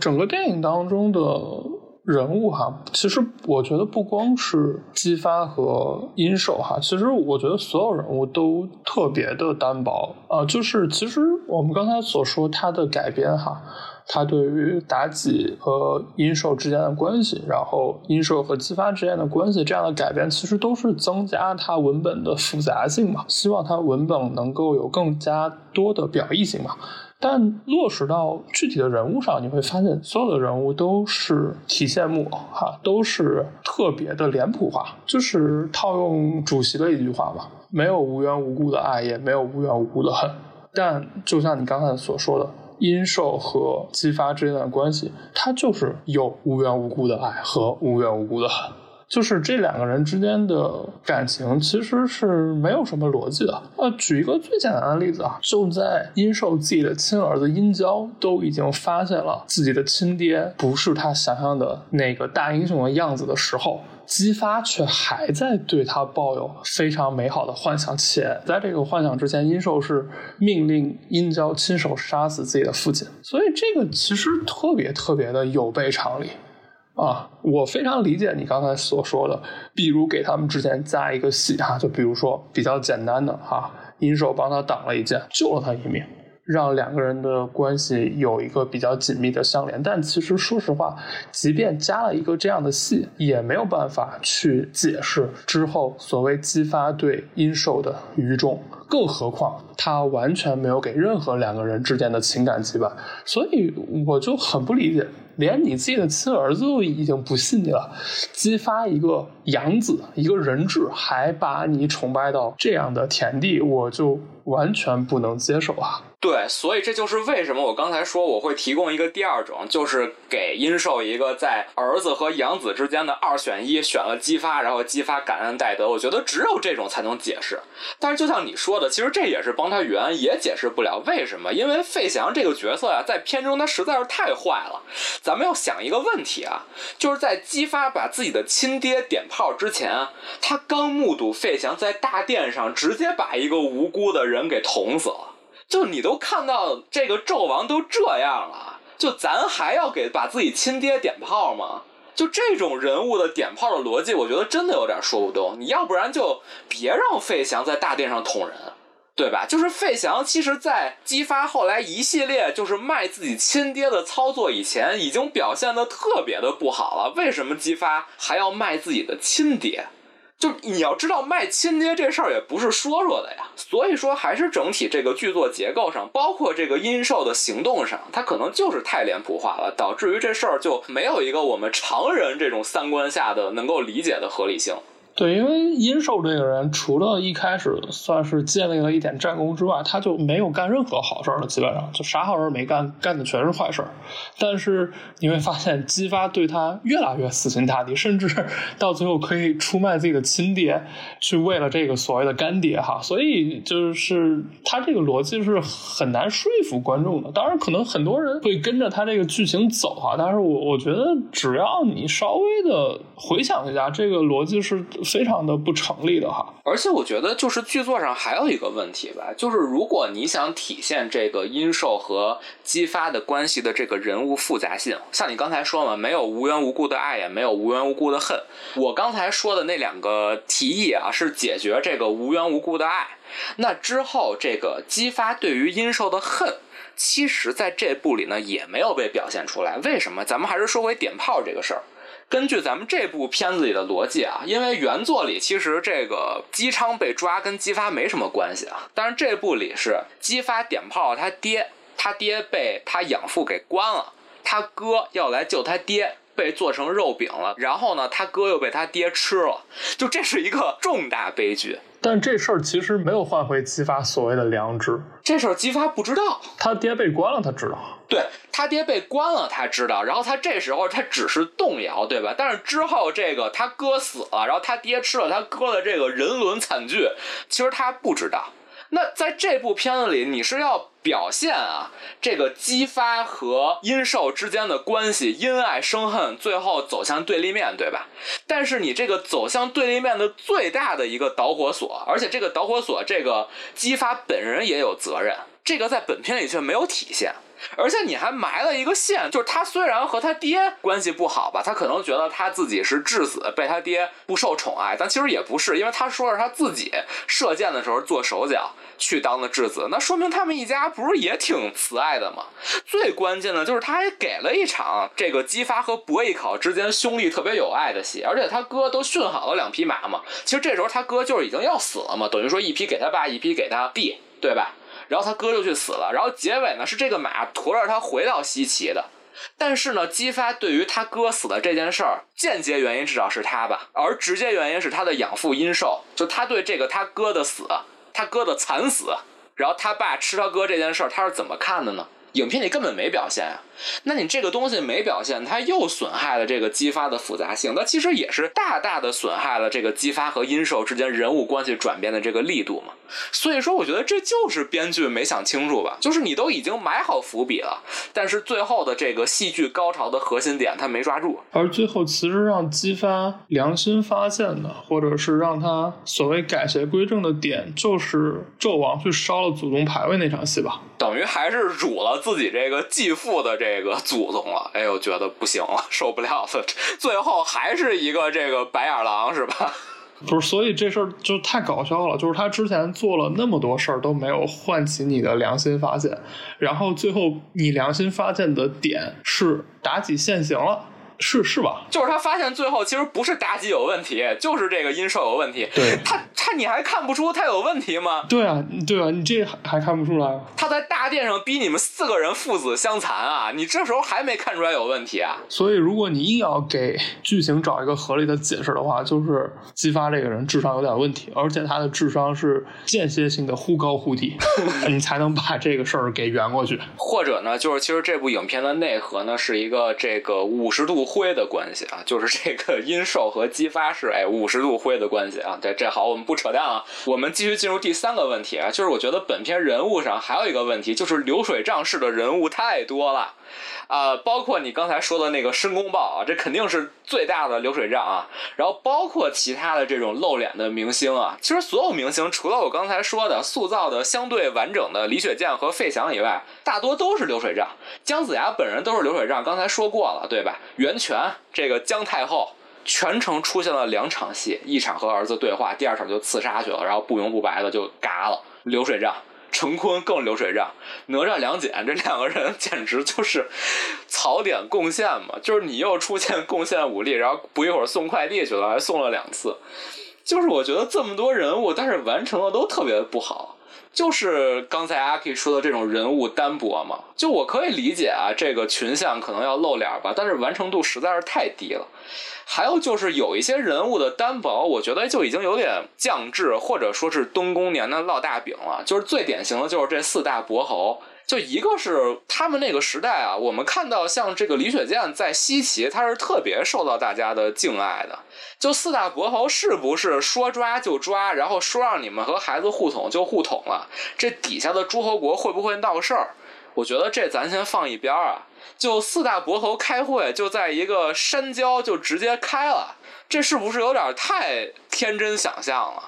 整个电影当中的人物哈，其实我觉得不光是姬发和殷寿哈，其实我觉得所有人物都特别的单薄啊。就是其实我们刚才所说他的改编哈，他对于妲己和殷寿之间的关系，然后殷寿和姬发之间的关系，这样的改编其实都是增加他文本的复杂性嘛，希望他文本能够有更加多的表意性嘛。但落实到具体的人物上，你会发现所有的人物都是提线木偶哈，都是特别的脸谱化，就是套用主席的一句话吧，没有无缘无故的爱，也没有无缘无故的恨。但就像你刚才所说的，殷寿和姬发之间的关系，它就是有无缘无故的爱和无缘无故的恨，就是这两个人之间的感情其实是没有什么逻辑的。举一个最简单的例子啊，就在殷寿自己的亲儿子殷郊都已经发现了自己的亲爹不是他想象的那个大英雄的样子的时候，姬发却还在对他抱有非常美好的幻想。且在这个幻想之前，殷寿是命令殷郊亲手杀死自己的父亲，所以这个其实特别特别的有悖常理啊。我非常理解你刚才所说的，比如给他们之前加一个戏哈，就比如说比较简单的哈，殷寿帮他挡了一剑，救了他一命，让两个人的关系有一个比较紧密的相连。但其实说实话，即便加了一个这样的戏，也没有办法去解释之后所谓姬发对殷寿的愚忠，更何况他完全没有给任何两个人之间的情感羁绊。所以我就很不理解，连你自己的亲儿子都已经不信你了，姬发一个养子，一个人质，还把你崇拜到这样的田地，我就完全不能接受啊。对，所以这就是为什么我刚才说我会提供一个第二种，就是给殷寿一个在儿子和养子之间的二选一，选了姬发，然后姬发感恩戴德，我觉得只有这种才能解释。但是就像你说的，其实这也是帮他圆，也解释不了为什么，因为费翔这个角色啊，在片中他实在是太坏了。咱们要想一个问题啊，就是在姬发把自己的亲爹点炮之前，他刚目睹费翔在大殿上直接把一个无辜的人给捅死了。就你都看到这个纣王都这样了，就咱还要给把自己亲爹点炮吗？就这种人物的点炮的逻辑，我觉得真的有点说不通。你要不然就别让费翔在大殿上捅人，对吧？就是费翔其实在姬发后来一系列就是卖自己亲爹的操作以前，已经表现得特别的不好了，为什么姬发还要卖自己的亲爹？就你要知道，卖亲爹这事儿也不是说说的呀。所以说还是整体这个剧作结构上，包括这个殷寿的行动上，它可能就是太脸谱化了，导致于这事儿就没有一个我们常人这种三观下的能够理解的合理性。对，因为殷寿这个人，除了一开始算是建立了一点战功之外，他就没有干任何好事了，基本上就啥好事没干，干的全是坏事。但是你会发现，姬发对他越来越死心塌地，甚至到最后可以出卖自己的亲爹，去为了这个所谓的干爹哈。所以就是他这个逻辑是很难说服观众的。当然，可能很多人会跟着他这个剧情走哈，但是我觉得，只要你稍微的回想一下，这个逻辑是非常的不成立的哈。而且我觉得就是剧作上还有一个问题吧，就是如果你想体现这个殷寿和姬发的关系的这个人物复杂性，像你刚才说嘛，没有无缘无故的爱也没有无缘无故的恨，我刚才说的那两个提议啊是解决这个无缘无故的爱，那之后这个姬发对于殷寿的恨其实在这部里呢也没有被表现出来。为什么？咱们还是说回点炮这个事儿。根据咱们这部片子里的逻辑啊，因为原作里其实这个姬昌被抓跟姬发没什么关系啊，但是这部里是姬发点炮他爹被他养父给关了，他哥要来救他爹被做成肉饼了，然后呢他哥又被他爹吃了，就这是一个重大悲剧。但这事儿其实没有换回姬发所谓的良知，这事儿姬发不知道，他爹被关了他知道，对，他爹被关了他知道，然后他这时候他只是动摇，对吧？但是之后这个他哥死了，然后他爹吃了他哥的这个人伦惨剧，其实他不知道。那在这部片子里，你是要表现啊，这个姬发和殷寿之间的关系，因爱生恨，最后走向对立面，对吧？但是你这个走向对立面的最大的一个导火索，而且这个导火索，这个姬发本人也有责任，这个在本片里却没有体现。而且你还埋了一个线，就是他虽然和他爹关系不好吧，他可能觉得他自己是质子，被他爹不受宠爱，但其实也不是，因为他说是他自己射箭的时候做手脚去当的质子，那说明他们一家不是也挺慈爱的吗？最关键的就是他还给了一场这个姬发和伯邑考之间兄弟特别有爱的戏，而且他哥都训好了两匹马嘛，其实这时候他哥就是已经要死了嘛，等于说一匹给他爸一匹给他弟，对吧？然后他哥就去死了，然后结尾呢是这个马驮着他回到西岐的。但是呢，姬发对于他哥死的这件事儿，间接原因至少是他吧，而直接原因是他的养父殷寿，就他对这个他哥的死，他哥的惨死，然后他爸吃他哥这件事儿，他是怎么看的呢？影片里根本没表现啊。那你这个东西没表现，它又损害了这个姬发的复杂性，那其实也是大大的损害了这个姬发和殷寿之间人物关系转变的这个力度嘛。所以说我觉得这就是编剧没想清楚吧，就是你都已经埋好伏笔了，但是最后的这个戏剧高潮的核心点他没抓住。而最后其实让姬发良心发现的，或者是让他所谓改邪归正的点，就是纣王去烧了祖宗牌位那场戏吧，等于还是辱了自己这个继父的这个祖宗了。哎呦，觉得不行了，受不了了，最后还是一个这个白眼狼是吧？不是，所以这事儿就太搞笑了，就是他之前做了那么多事儿都没有唤起你的良心发现，然后最后你良心发现的点是妲己现形了，是吧？就是他发现最后其实不是妲己有问题，就是这个殷寿有问题。对，他你还看不出他有问题吗？对啊，你这还看不出来？他在大殿上逼你们四个人父子相残啊，你这时候还没看出来有问题啊？所以如果你硬要给剧情找一个合理的解释的话，就是姬发这个人智商有点问题，而且他的智商是间歇性的忽高忽低你才能把这个事儿给圆过去。或者呢，就是其实这部影片的内核呢是一个这个50度灰的关系啊，就是这个殷寿和姬发是50度灰的关系啊。对，这好，我们不扯淡啊，我们继续进入第三个问题啊，就是我觉得本片人物上还有一个问题，就是流水账式的人物太多了包括你刚才说的那个申公豹啊，这肯定是最大的流水账啊，然后包括其他的这种露脸的明星啊，其实所有明星除了我刚才说的塑造的相对完整的李雪健和费翔以外，大多都是流水账，姜子牙本人都是流水账，刚才说过了对吧？袁泉这个姜太后全程出现了2场戏，1场和儿子对话，第2场就刺杀去了，然后不明不白的就嘎了，流水账。陈坤更流水账，哪吒梁简这2个人简直就是槽点贡献嘛，就是你又出现贡献武力，然后不一会儿送快递去了，还送了2次，就是我觉得这么多人物但是完成的都特别不好。就是刚才阿 K 说的这种人物单薄嘛，就我可以理解啊，这个群像可能要露脸吧，但是完成度实在是太低了。还有就是有一些人物的单薄，我觉得就已经有点降智，或者说是东宫年的烙大饼了。就是最典型的就是这四大伯侯，就一个是他们那个时代啊，我们看到像这个李雪健在西岐，他是特别受到大家的敬爱的。就四大伯侯是不是说抓就抓，然后说让你们和孩子互捅就互捅了，这底下的诸侯国会不会闹事儿？我觉得这咱先放一边啊。就四大伯侯开会，就在一个山郊就直接开了，这是不是有点太天真想象了？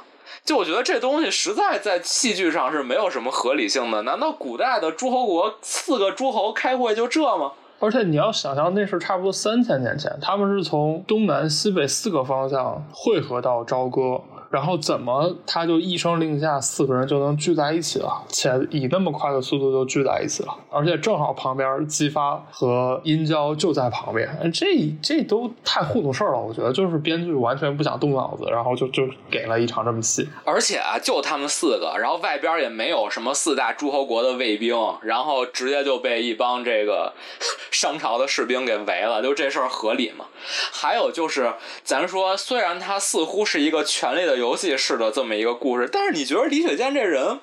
就我觉得这东西实在在戏剧上是没有什么合理性的。难道古代的诸侯国四个诸侯开会就这吗？而且你要想象那是差不多3000年前，他们是从东南西北四个方向汇合到朝歌，然后怎么他就一声令下四个人就能聚在一起了，且以那么快的速度就聚在一起了，而且正好旁边姬发和殷郊就在旁边，这都太糊涂事儿了。我觉得就是编剧完全不想动脑子，然后就给了一场这么戏。而且啊，就他们四个，然后外边也没有什么四大诸侯国的卫兵，然后直接就被一帮这个商朝的士兵给围了，就这事儿合理吗？还有就是咱说虽然他似乎是一个权力的游戏式的这么一个故事，但是你觉得李雪健这人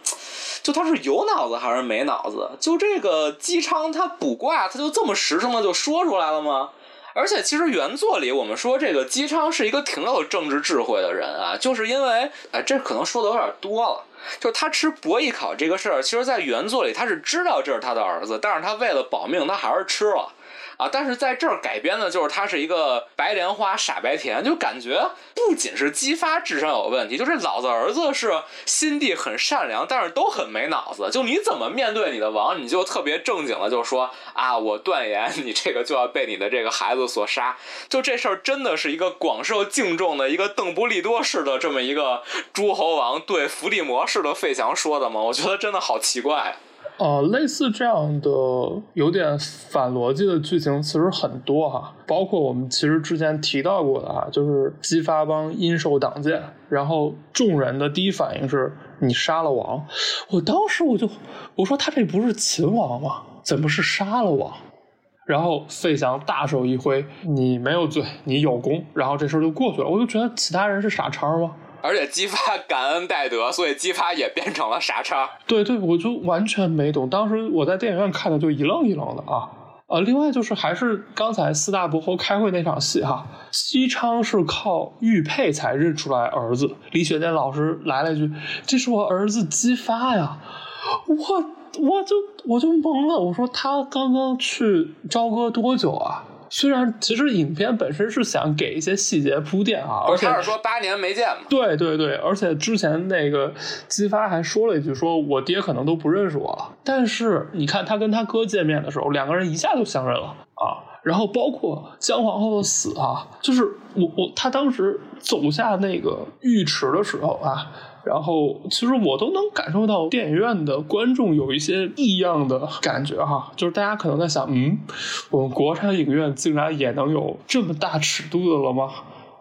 就他是有脑子还是没脑子？就这个姬昌他卜卦他就这么实诚的就说出来了吗？而且其实原作里我们说这个姬昌是一个挺有政治智慧的人啊，就是因为这可能说的有点多了，就是他吃伯邑考这个事儿，其实在原作里他是知道这是他的儿子，但是他为了保命他还是吃了啊，但是在这儿改编的就是他是一个白莲花傻白甜，就感觉不仅是姬发智商有问题，就这老子儿子是心地很善良，但是都很没脑子。就你怎么面对你的王，你就特别正经的就说啊，我断言你这个就要被你的这个孩子所杀。就这事儿真的是一个广受敬重的一个邓布利多式的这么一个诸侯王对伏地魔式的费翔说的吗？我觉得真的好奇怪。类似这样的有点反逻辑的剧情其实很多哈，包括我们其实之前提到过的哈，就是姬发帮殷受党建，然后众人的第一反应是你杀了王，我当时我说他这不是秦王吗？怎么是杀了王？然后费翔大手一挥，你没有罪，你有功，然后这事就过去了。我就觉得其他人是傻叉吗？而且姬发感恩戴德，所以姬发也变成了傻叉。对，我就完全没懂，当时我在电影院看的就一愣一愣的啊。另外就是还是刚才四大伯侯开会那场戏哈，姬昌是靠玉佩才认出来儿子，李雪健老师来了一句：“这是我儿子姬发呀！”我就懵了，我说他刚刚去朝歌多久啊？虽然其实影片本身是想给一些细节铺垫啊，而且他是说8年没见嘛。对，而且之前那个姬发还说了一句说我爹可能都不认识我了，但是你看他跟他哥见面的时候，两个人一下就相认了啊。然后包括姜皇后的死啊，就是他当时走下那个浴池的时候啊，然后其实我都能感受到电影院的观众有一些异样的感觉哈，就是大家可能在想，我们国产影院竟然也能有这么大尺度的了吗？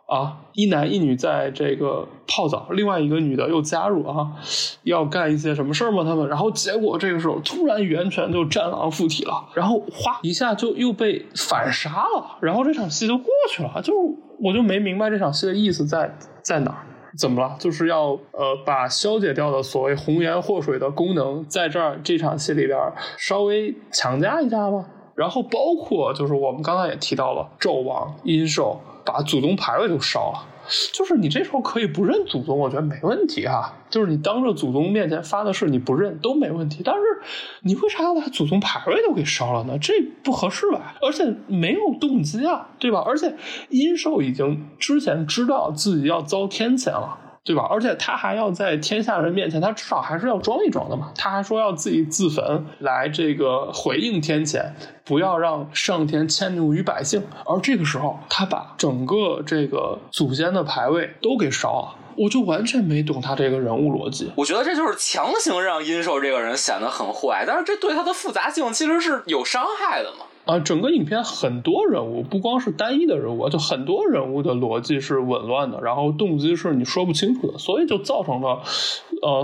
啊，一男一女在这个泡澡，另外一个女的又加入啊，要干一些什么事儿吗？他们，然后结果这个时候突然袁泉就战狼附体了，然后哗一下就又被反杀了，然后这场戏就过去了，就是我就没明白这场戏的意思在哪儿。怎么了？就是要把消解掉的所谓红颜祸水的功能在这场戏里边稍微强加一下吧。然后包括就是我们刚才也提到了纣王殷寿把祖宗牌位都烧了，就是你这时候可以不认祖宗，我觉得没问题哈，就是你当着祖宗面前发的誓你不认都没问题，但是你为啥要把祖宗牌位都给烧了呢？这不合适吧？而且没有动机啊，对吧？而且殷寿已经之前知道自己要遭天谴了，对吧？而且他还要在天下人面前，他至少还是要装一装的嘛。他还说要自己自焚来这个回应天谴，不要让上天迁怒于百姓。而这个时候，他把整个这个祖先的牌位都给烧了。我就完全没懂他这个人物逻辑，我觉得这就是强行让殷寿这个人显得很坏，但是这对他的复杂性其实是有伤害的嘛。整个影片很多人物，不光是单一的人物，就很多人物的逻辑是紊乱的，然后动机是你说不清楚的，所以就造成了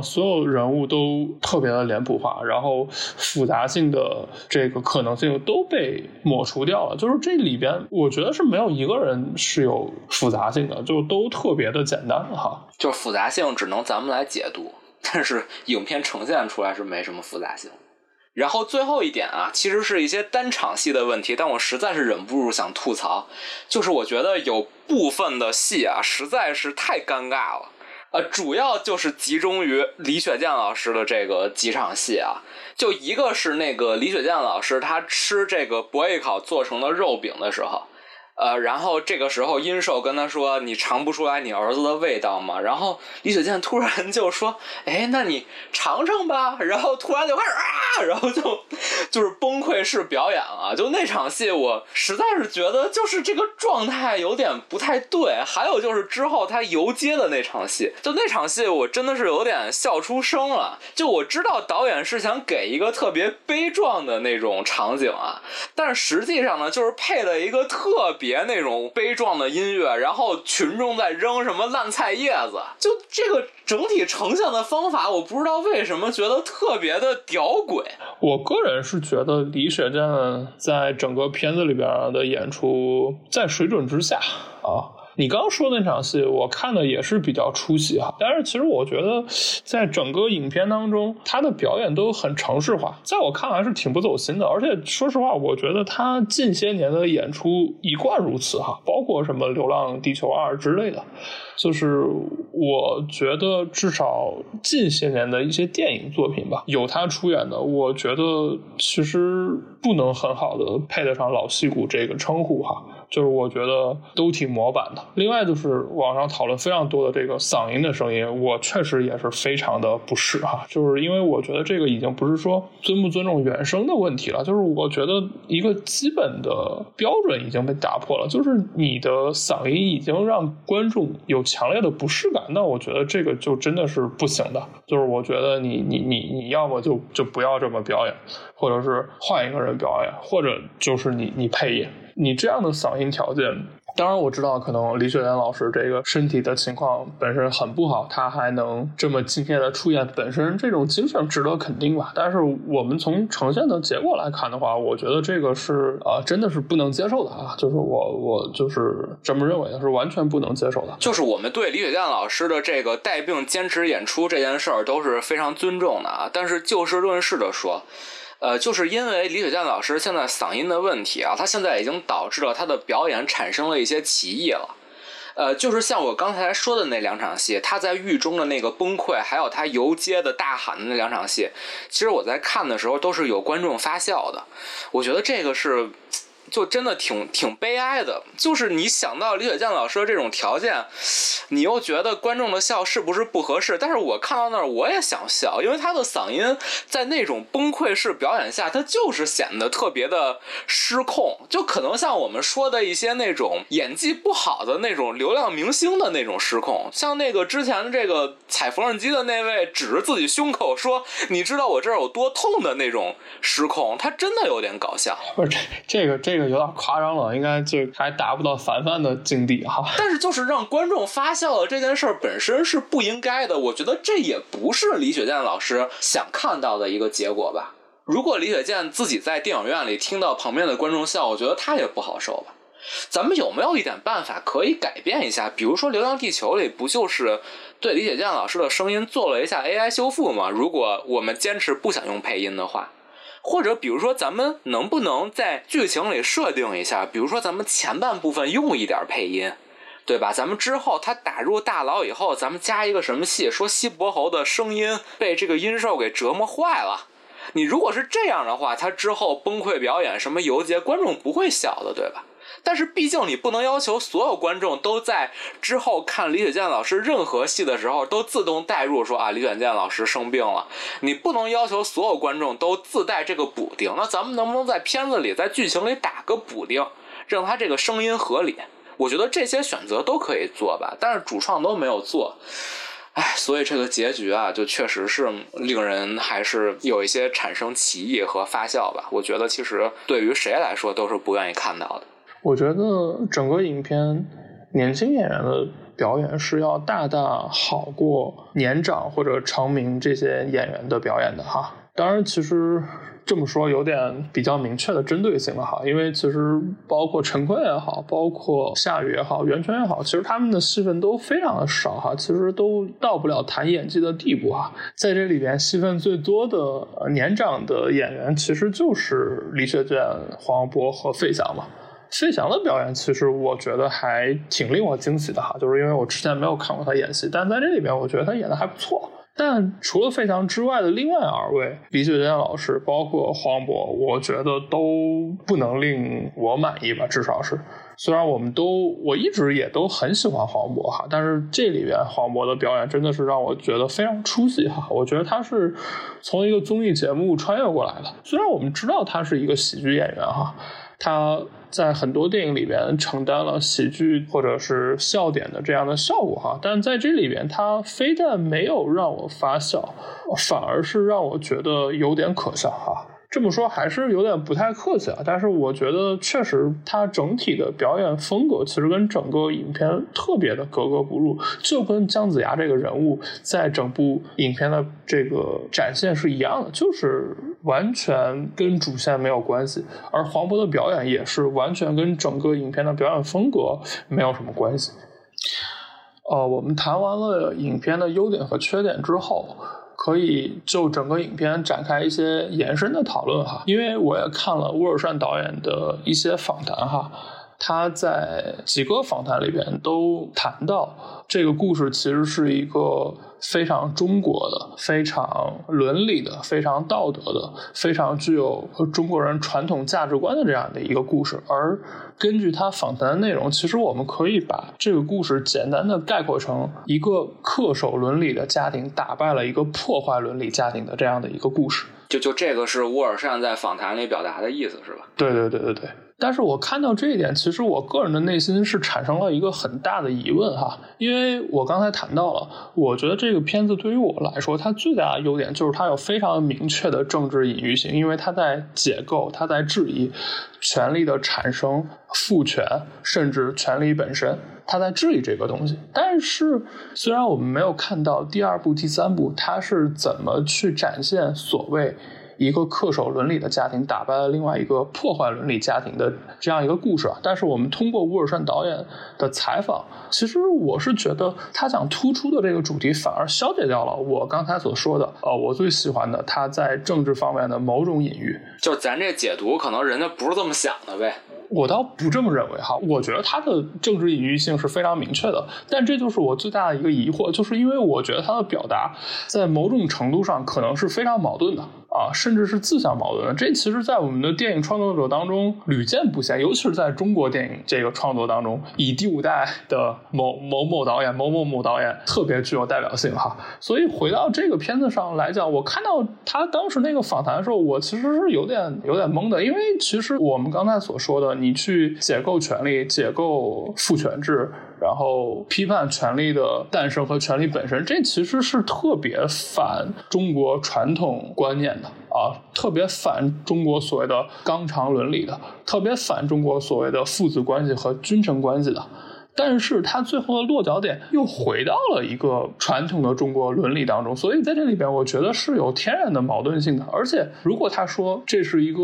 所有人物都特别的脸谱化，然后复杂性的这个可能性都被抹除掉了。就是这里边我觉得是没有一个人是有复杂性的，就都特别的简单哈。就是复杂性只能咱们来解读，但是影片呈现出来是没什么复杂性。然后最后一点啊，其实是一些单场戏的问题，但我实在是忍不住想吐槽，就是我觉得有部分的戏啊实在是太尴尬了，主要就是集中于李雪健老师的这个几场戏啊，就一个是那个李雪健老师他吃这个博瑞烤做成的肉饼的时候，然后这个时候殷寿跟他说你尝不出来你儿子的味道吗？然后李雪健突然就说那你尝尝吧，然后突然就开始啊，然后就是崩溃式表演啊。就那场戏我实在是觉得就是这个状态有点不太对。还有就是之后他游街的那场戏，就那场戏我真的是有点笑出声了，就我知道导演是想给一个特别悲壮的那种场景啊，但实际上呢就是配了一个特别那种悲壮的音乐，然后群众在扔什么烂菜叶子，就这个整体呈现的方法我不知道为什么觉得特别的屌鬼。我个人是觉得李雪健在整个片子里边的演出在水准之下啊。你刚刚说那场戏我看的也是比较出戏哈，但是其实我觉得在整个影片当中他的表演都很程式化，在我看来是挺不走心的。而且说实话我觉得他近些年的演出一贯如此哈，包括什么流浪地球2之类的，就是我觉得至少近些年的一些电影作品吧，有他出演的，我觉得其实不能很好的配得上老戏骨这个称呼哈，就是我觉得都挺模板的。另外就是网上讨论非常多的这个嗓音的声音，我确实也是非常的不适哈，就是因为我觉得这个已经不是说尊不尊重原声的问题了，就是我觉得一个基本的标准已经被打破了，就是你的嗓音已经让观众有强烈的不适感，那我觉得这个就真的是不行的。就是我觉得你要么就不要这么表演，或者是换一个人表演，或者就是你配音，你这样的嗓音条件。当然我知道可能李雪健老师这个身体的情况本身很不好，他还能这么敬业的出演，本身这种精神值得肯定吧，但是我们从呈现的结果来看的话，我觉得这个是真的是不能接受的啊，就是我就是这么认为的，是完全不能接受的。就是我们对李雪健老师的这个带病坚持演出这件事儿都是非常尊重的啊，但是就事论事的说，就是因为李雪健老师现在嗓音的问题啊，他现在已经导致了他的表演产生了一些歧义了。就是像我刚才说的那两场戏，他在狱中的那个崩溃，还有他游街的大喊的那两场戏，其实我在看的时候都是有观众发笑的，我觉得这个是就真的挺悲哀的。就是你想到李雪健老师的这种条件，你又觉得观众的笑是不是不合适，但是我看到那儿我也想笑，因为他的嗓音在那种崩溃式表演下他就是显得特别的失控，就可能像我们说的一些那种演技不好的那种流量明星的那种失控，像那个之前这个踩缝纫机的那位指着自己胸口说你知道我这儿有多痛的那种失控，他真的有点搞笑。不是这个有点夸张了，应该就还达不到凡凡的境地哈。但是就是让观众发笑的这件事儿本身是不应该的，我觉得这也不是李雪健老师想看到的一个结果吧。如果李雪健自己在电影院里听到旁边的观众笑，我觉得他也不好受吧。咱们有没有一点办法可以改变一下？比如说《流浪地球》里不就是对李雪健老师的声音做了一下 AI 修复吗？如果我们坚持不想用配音的话，或者比如说咱们能不能在剧情里设定一下，比如说咱们前半部分用一点配音，对吧？咱们之后他打入大牢以后，咱们加一个什么戏，说西伯侯的声音被这个殷寿给折磨坏了，你如果是这样的话，他之后崩溃表演什么游街，观众不会笑的，对吧？但是毕竟你不能要求所有观众都在之后看李雪健老师任何戏的时候都自动带入说啊李雪健老师生病了，你不能要求所有观众都自带这个补丁。那咱们能不能在片子里在剧情里打个补丁，让他这个声音合理？我觉得这些选择都可以做吧，但是主创都没有做。哎，所以这个结局啊，就确实是令人还是有一些产生歧义和发笑吧。我觉得其实对于谁来说都是不愿意看到的。我觉得整个影片年轻演员的表演是要大大好过年长或者成名这些演员的表演的哈。当然其实这么说有点比较明确的针对性了哈，因为其实包括陈坤也好，包括夏雨也好，袁泉也好，其实他们的戏份都非常的少哈，其实都到不了谈演技的地步哈。在这里边戏份最多的年长的演员其实就是李雪健、黄渤和费翔嘛。费翔的表演其实我觉得还挺令我惊喜的哈，就是因为我之前没有看过他演戏，但在这里边我觉得他演的还不错。但除了费翔之外的另外2位，李雪健老师包括黄渤，我觉得都不能令我满意吧，至少是。虽然我一直也都很喜欢黄渤哈，但是这里边黄渤的表演真的是让我觉得非常出戏哈。我觉得他是从一个综艺节目穿越过来的，虽然我们知道他是一个喜剧演员哈，他在很多电影里边承担了喜剧或者是笑点的这样的效果哈，但在这里边他非但没有让我发笑，反而是让我觉得有点可笑哈。这么说还是有点不太客气啊，但是我觉得确实他整体的表演风格其实跟整个影片特别的格格不入，就跟姜子牙这个人物在整部影片的这个展现是一样的，就是完全跟主线没有关系，而黄渤的表演也是完全跟整个影片的表演风格没有什么关系。我们谈完了影片的优点和缺点之后，可以就整个影片展开一些延伸的讨论哈，因为我也看了乌尔善导演的一些访谈哈，他在几个访谈里边都谈到这个故事其实是一个非常中国的、非常伦理的、非常道德的、非常具有中国人传统价值观的这样的一个故事。而根据他访谈的内容，其实我们可以把这个故事简单的概括成一个恪守伦理的家庭打败了一个破坏伦理家庭的这样的一个故事。就这个是乌尔善在访谈里表达的意思是吧？对。但是我看到这一点，其实我个人的内心是产生了一个很大的疑问哈，因为我刚才谈到了，我觉得这个片子对于我来说，它最大的优点就是它有非常明确的政治隐喻性，因为它在解构，它在质疑权力的产生、父权，甚至权力本身，它在质疑这个东西。但是，虽然我们没有看到第二部、第三部，它是怎么去展现所谓一个恪守伦理的家庭打败了另外一个破坏伦理家庭的这样一个故事啊，但是我们通过乌尔善导演的采访，其实我是觉得他想突出的这个主题反而消解掉了我刚才所说的我最喜欢的他在政治方面的某种隐喻。就咱这解读可能人家不是这么想的呗。我倒不这么认为哈，我觉得他的政治隐喻性是非常明确的，但这就是我最大的一个疑惑，就是因为我觉得他的表达在某种程度上可能是非常矛盾的啊，甚至是自相矛盾的。这其实在我们的电影创作者当中屡见不鲜，尤其是在中国电影这个创作当中，以第5代的某某导演特别具有代表性哈。所以回到这个片子上来讲，我看到他当时那个访谈的时候，我其实是有点懵的，因为其实我们刚才所说的你去解构权力、解构父权制，然后批判权力的诞生和权力本身，这其实是特别反中国传统观念的啊，特别反中国所谓的纲常伦理的，特别反中国所谓的父子关系和君臣关系的。但是他最后的落脚点又回到了一个传统的中国伦理当中，所以在这里边我觉得是有天然的矛盾性的。而且如果他说这是一个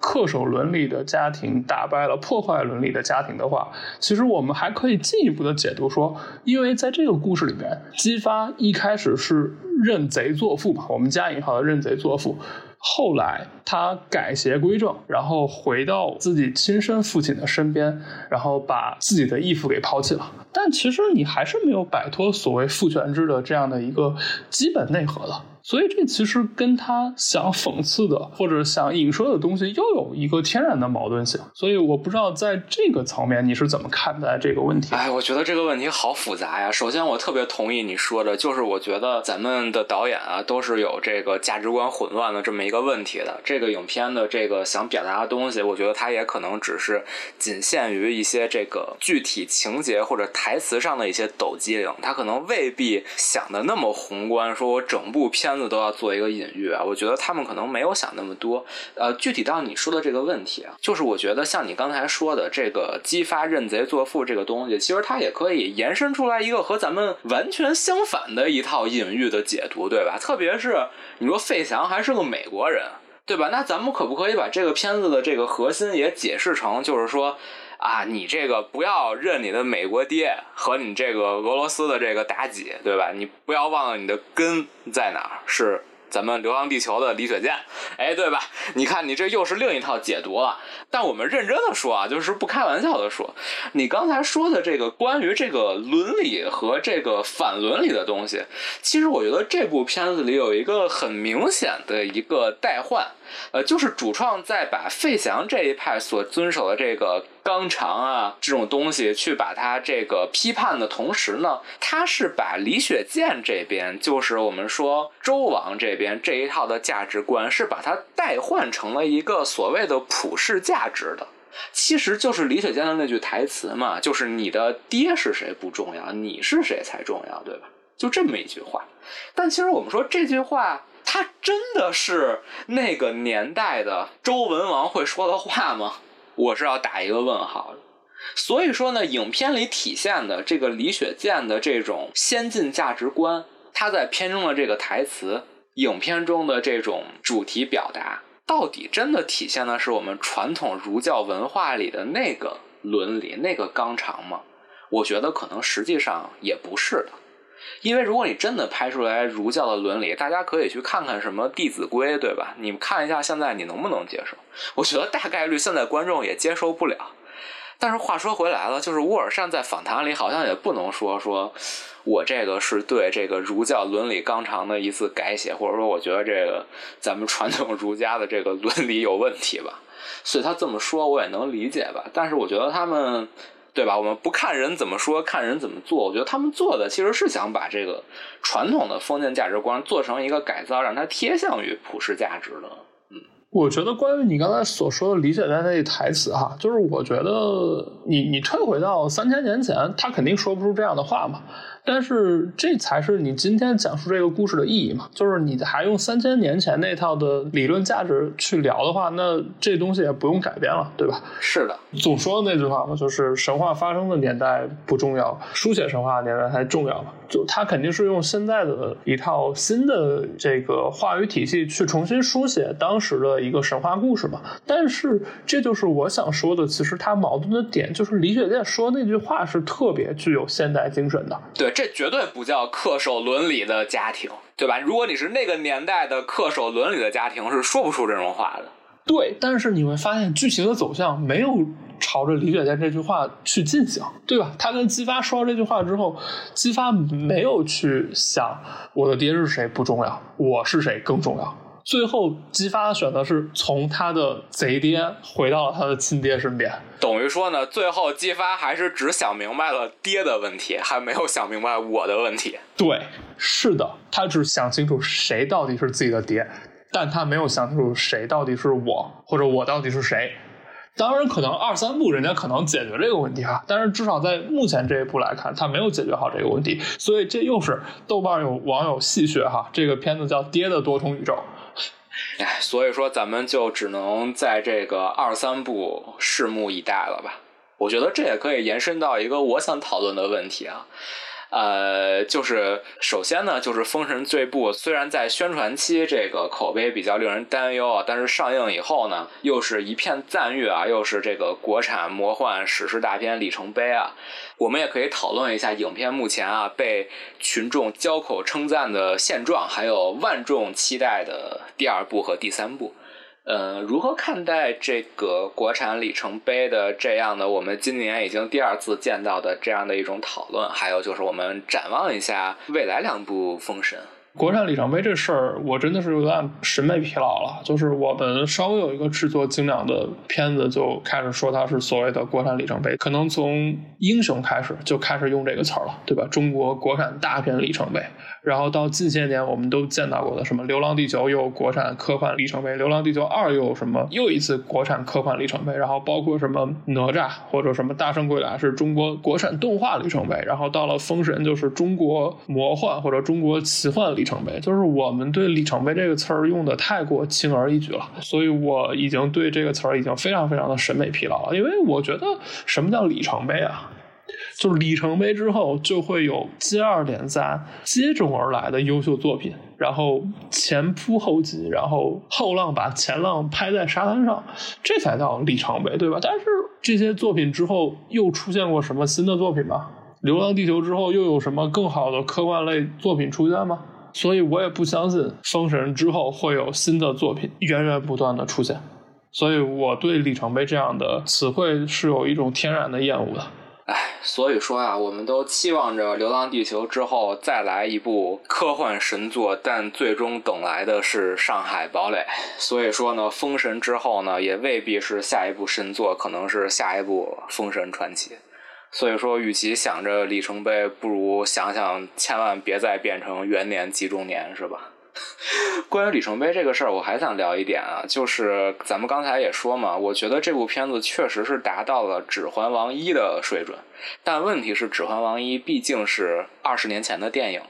恪守伦理的家庭打败了破坏伦理的家庭的话，其实我们还可以进一步的解读说，因为在这个故事里边，姬发一开始是认贼作父嘛，我们加引号的认贼作父，后来他改邪归正，然后回到自己亲生父亲的身边，然后把自己的义父给抛弃了。但其实你还是没有摆脱所谓父权制的这样的一个基本内核的。所以这其实跟他想讽刺的或者想影射的东西又有一个天然的矛盾性。所以我不知道在这个层面你是怎么看待这个问题。哎，我觉得这个问题好复杂呀。首先我特别同意你说的，就是我觉得咱们的导演啊都是有这个价值观混乱的这么一个问题的。这个影片的这个想表达的东西，我觉得它也可能只是仅限于一些这个具体情节或者台词上的一些抖机灵，它可能未必想的那么宏观，说我整部片子都要做一个隐喻啊。我觉得他们可能没有想那么多。具体到你说的这个问题啊，就是我觉得像你刚才说的这个激发认贼作父这个东西，其实它也可以延伸出来一个和咱们完全相反的一套隐喻的解读，对吧？特别是你说费翔还是个美国人，对吧？那咱们可不可以把这个片子的这个核心也解释成，就是说啊，你这个不要认你的美国爹和你这个俄罗斯的这个妲己，对吧？你不要忘了你的根在哪儿，是咱们流浪地球的李雪健，哎，对吧？你看你这又是另一套解读了。但我们认真的说啊，就是不开玩笑的说，你刚才说的这个关于这个伦理和这个反伦理的东西，其实我觉得这部片子里有一个很明显的一个代换，就是主创在把费翔这一派所遵守的这个纲常啊这种东西去把它这个批判的同时呢，他是把李雪健这边，就是我们说周王这边这一套的价值观，是把它代换成了一个所谓的普世价值的。其实就是李雪健的那句台词嘛，就是你的爹是谁不重要，你是谁才重要，对吧？就这么一句话。但其实我们说这句话它真的是那个年代的周文王会说的话吗？我是要打一个问号。所以说呢，影片里体现的这个李雪健的这种先进价值观，他在片中的这个台词，影片中的这种主题表达，到底真的体现的是我们传统儒教文化里的那个伦理，那个纲常吗？我觉得可能实际上也不是的。因为如果你真的拍出来儒教的伦理，大家可以去看看什么《弟子规》，对吧？你们看一下现在你能不能接受？我觉得大概率现在观众也接受不了。但是话说回来了，就是乌尔善在访谈里好像也不能说我这个是对这个儒教伦理纲常的一次改写，或者说我觉得这个咱们传统儒家的这个伦理有问题吧。所以他这么说我也能理解吧。但是我觉得他们，对吧？我们不看人怎么说，看人怎么做。我觉得他们做的其实是想把这个传统的封建价值观做成一个改造，让它贴向于普世价值的。我觉得关于你刚才所说的李雪健那一台词哈，就是我觉得你退回到3000年前，他肯定说不出这样的话嘛。但是这才是你今天讲述这个故事的意义嘛，就是你还用3000年前那套的理论价值去聊的话，那这东西也不用改编了，对吧？是的，总说的那句话嘛，就是神话发生的年代不重要，书写神话的年代才重要嘛。就他肯定是用现在的一套新的这个话语体系去重新书写当时的一个神话故事嘛。但是这就是我想说的，其实他矛盾的点就是李雪健说那句话是特别具有现代精神的。对，这绝对不叫恪守伦理的家庭，对吧？如果你是那个年代的恪守伦理的家庭，是说不出这种话的。对，但是你会发现剧情的走向没有朝着李雪健这句话去进行，对吧？他跟姬发说这句话之后，姬发没有去想我的爹是谁不重要，我是谁更重要。最后姬发的选择是从他的贼爹回到了他的亲爹身边，等于说呢，最后姬发还是只想明白了爹的问题，还没有想明白我的问题。对，是的，他只想清楚谁到底是自己的爹，但他没有想清楚谁到底是我，或者我到底是谁。当然可能2-3部人家可能解决这个问题啊，但是至少在目前这一步来看，他没有解决好这个问题。所以这又是豆瓣有网友戏谑哈，这个片子叫爹的多重宇宙。哎，所以说咱们就只能在这个2-3部拭目以待了吧。我觉得这也可以延伸到一个我想讨论的问题啊，就是首先呢，就是《封神罪部》虽然在宣传期这个口碑比较令人担忧啊，但是上映以后呢，又是一片赞誉啊，又是这个国产魔幻史诗大片里程碑啊。我们也可以讨论一下影片目前啊被群众交口称赞的现状，还有万众期待的第2部和第3部。如何看待这个国产里程碑的这样的我们今年已经第2次见到的这样的一种讨论，还有就是我们展望一下未来2部封神。国产里程碑这事儿，我真的是有点审美疲劳了。就是我们稍微有一个制作精良的片子，就开始说它是所谓的国产里程碑，可能从《英雄》开始就开始用这个词了，对吧？中国国产大片里程碑。然后到近些年我们都见到过的什么《流浪地球》又有国产科幻里程碑，《流浪地球2》又有什么又一次国产科幻里程碑，然后包括什么哪吒或者什么大圣归来是中国国产动画里程碑，然后到了《封神》就是中国魔幻或者中国奇幻里程碑。就是我们对里程碑这个词儿用的太过轻而易举了，所以我已经对这个词儿已经非常非常的审美疲劳了。因为我觉得什么叫里程碑啊，就是里程碑之后就会有接二连三接踵而来的优秀作品，然后前仆后继，然后后浪把前浪拍在沙滩上，这才叫里程碑，对吧？但是这些作品之后又出现过什么新的作品吗？流浪地球之后又有什么更好的科幻类作品出现吗？所以我也不相信封神之后会有新的作品源源不断的出现。所以我对里程碑这样的词汇是有一种天然的厌恶的。唉，所以说啊，我们都期望着《流浪地球》之后再来一部科幻神作，但最终等来的是《上海堡垒》。所以说呢，《封神》之后呢，也未必是下一部神作，可能是下一部《封神传奇》。所以说，与其想着里程碑，不如想想千万别再变成元年集中年，是吧？关于里程碑这个事儿，我还想聊一点啊，就是咱们刚才也说嘛，我觉得这部片子确实是达到了《指环王1》的水准，但问题是《指环王1》毕竟是20年前的电影了。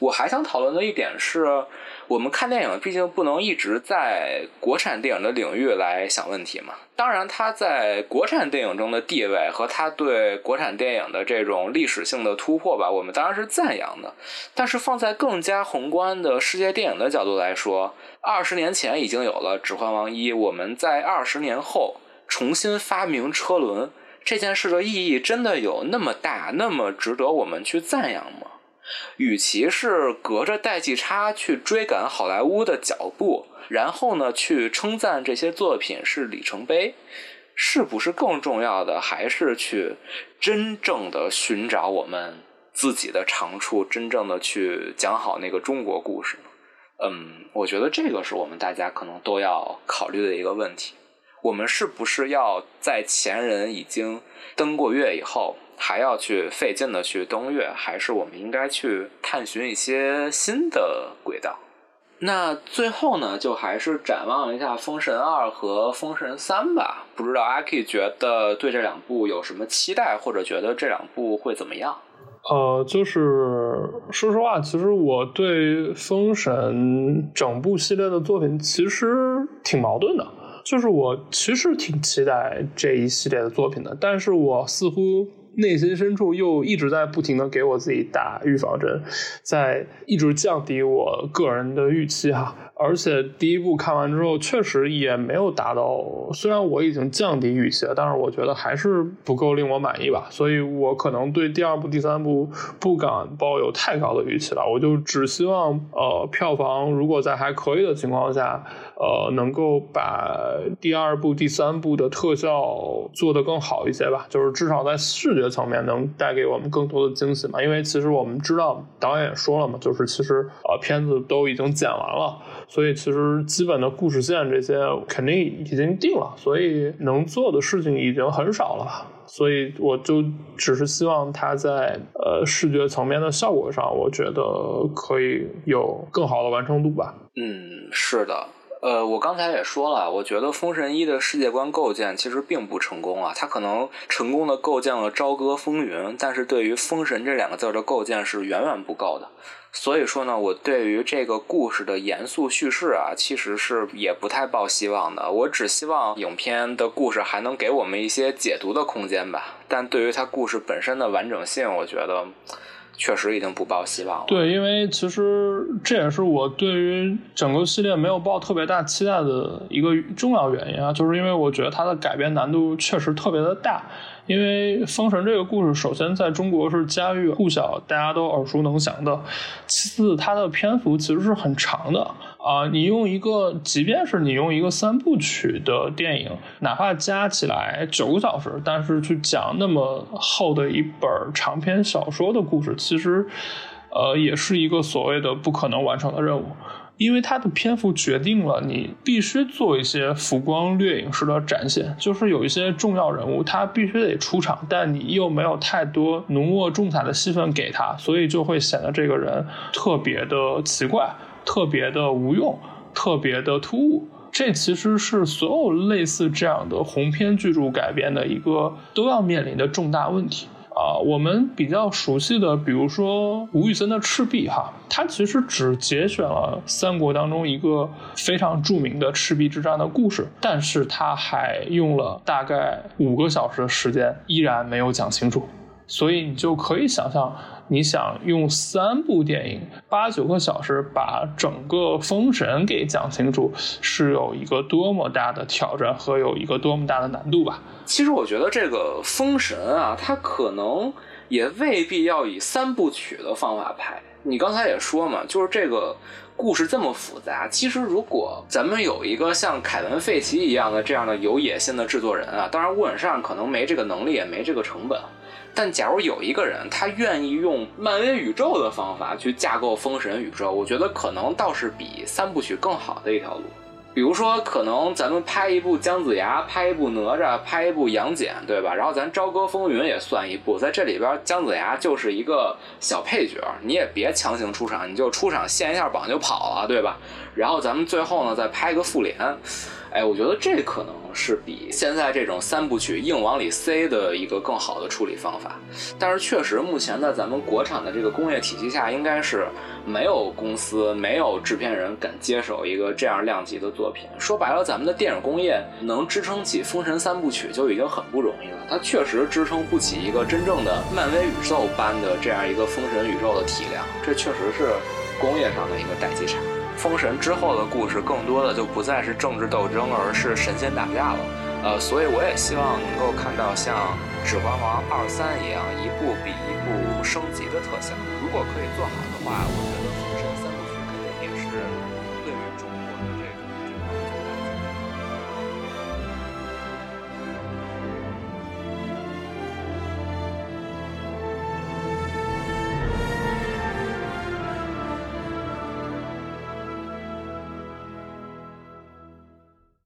我还想讨论的一点是，我们看电影毕竟不能一直在国产电影的领域来想问题嘛。当然它在国产电影中的地位和它对国产电影的这种历史性的突破吧，我们当然是赞扬的。但是放在更加宏观的世界电影的角度来说，20年前已经有了《指环王1》，我们在20年后重新发明车轮，这件事的意义真的有那么大，那么值得我们去赞扬吗？与其是隔着代际差去追赶好莱坞的脚步，然后呢去称赞这些作品是里程碑，是不是更重要的还是去真正的寻找我们自己的长处，真正的去讲好那个中国故事呢？我觉得这个是我们大家可能都要考虑的一个问题。我们是不是要在前人已经登过月以后还要去费劲的去登月，还是我们应该去探寻一些新的轨道？那最后呢，就还是展望一下《封神2》和《封神3》吧。不知道阿 K 觉得对这两部有什么期待，或者觉得这两部会怎么样？就是说实话，其实我对《封神》整部系列的作品其实挺矛盾的。就是我其实挺期待这一系列的作品的，但是我似乎内心深处又一直在不停的给我自己打预防针，在一直降低我个人的预期哈。而且第一部看完之后确实也没有达到，虽然我已经降低预期了，但是我觉得还是不够令我满意吧。所以我可能对第二部第三部不敢抱有太高的预期了，我就只希望票房如果在还可以的情况下能够把第二部第三部的特效做得更好一些吧，就是至少在视觉层面能带给我们更多的惊喜嘛。因为其实我们知道导演也说了嘛，就是其实片子都已经剪完了，所以其实基本的故事线这些肯定已经定了，所以能做的事情已经很少了吧。所以我就只是希望它在视觉层面的效果上，我觉得可以有更好的完成度吧。是的。我刚才也说了，我觉得《封神1》的世界观构建其实并不成功啊，它可能成功的构建了朝歌风云，但是对于封神这两个字的构建是远远不够的。所以说呢，我对于这个故事的严肃叙事啊，其实是也不太抱希望的。我只希望影片的故事还能给我们一些解读的空间吧，但对于它故事本身的完整性，我觉得确实已经不抱希望了。对，因为其实这也是我对于整个系列没有抱特别大期待的一个重要原因啊，就是因为我觉得它的改编难度确实特别的大。因为封神这个故事首先在中国是家喻户晓，大家都耳熟能详的，其次它的篇幅其实是很长的啊，即便是你用一个3部曲的电影，哪怕加起来9个小时，但是去讲那么厚的一本长篇小说的故事，其实也是一个所谓的不可能完成的任务，因为它的篇幅决定了你必须做一些浮光掠影式的展现，就是有一些重要人物他必须得出场，但你又没有太多浓墨重彩的戏份给他，所以就会显得这个人特别的奇怪，特别的无用，特别的突兀。这其实是所有类似这样的鸿篇巨著改编的一个都要面临的重大问题啊，我们比较熟悉的比如说吴宇森的赤壁哈，他其实只节选了三国当中一个非常著名的赤壁之战的故事，但是他还用了大概5个小时的时间依然没有讲清楚。所以你就可以想象，你想用3部电影8-9个小时把整个封神给讲清楚，是有一个多么大的挑战和有一个多么大的难度吧。其实我觉得这个封神啊，它可能也未必要以3部曲的方法拍。你刚才也说嘛，就是这个故事这么复杂，其实如果咱们有一个像凯文·费奇一样的这样的有野心的制作人啊，当然吴本善可能没这个能力也没这个成本，但假如有一个人他愿意用漫威宇宙的方法去架构封神宇宙，我觉得可能倒是比3部曲更好的一条路。比如说可能咱们拍一部姜子牙，拍一部哪吒，拍一部杨戬，对吧？然后咱朝歌风云也算一部，在这里边姜子牙就是一个小配角，你也别强行出场，你就出场献一下榜就跑了，对吧？然后咱们最后呢再拍个复联。哎，我觉得这可能是比现在这种3部曲硬往里塞的一个更好的处理方法。但是确实目前在咱们国产的这个工业体系下，应该是没有公司没有制片人敢接手一个这样量级的作品。说白了，咱们的电影工业能支撑起封神3部曲就已经很不容易了，它确实支撑不起一个真正的漫威宇宙般的这样一个封神宇宙的体量，这确实是工业上的一个代际差。封神之后的故事更多的就不再是政治斗争，而是神仙打架了。所以我也希望能够看到像《指环王》23一样，一部比一部升级的特效。如果可以做好的话，我觉得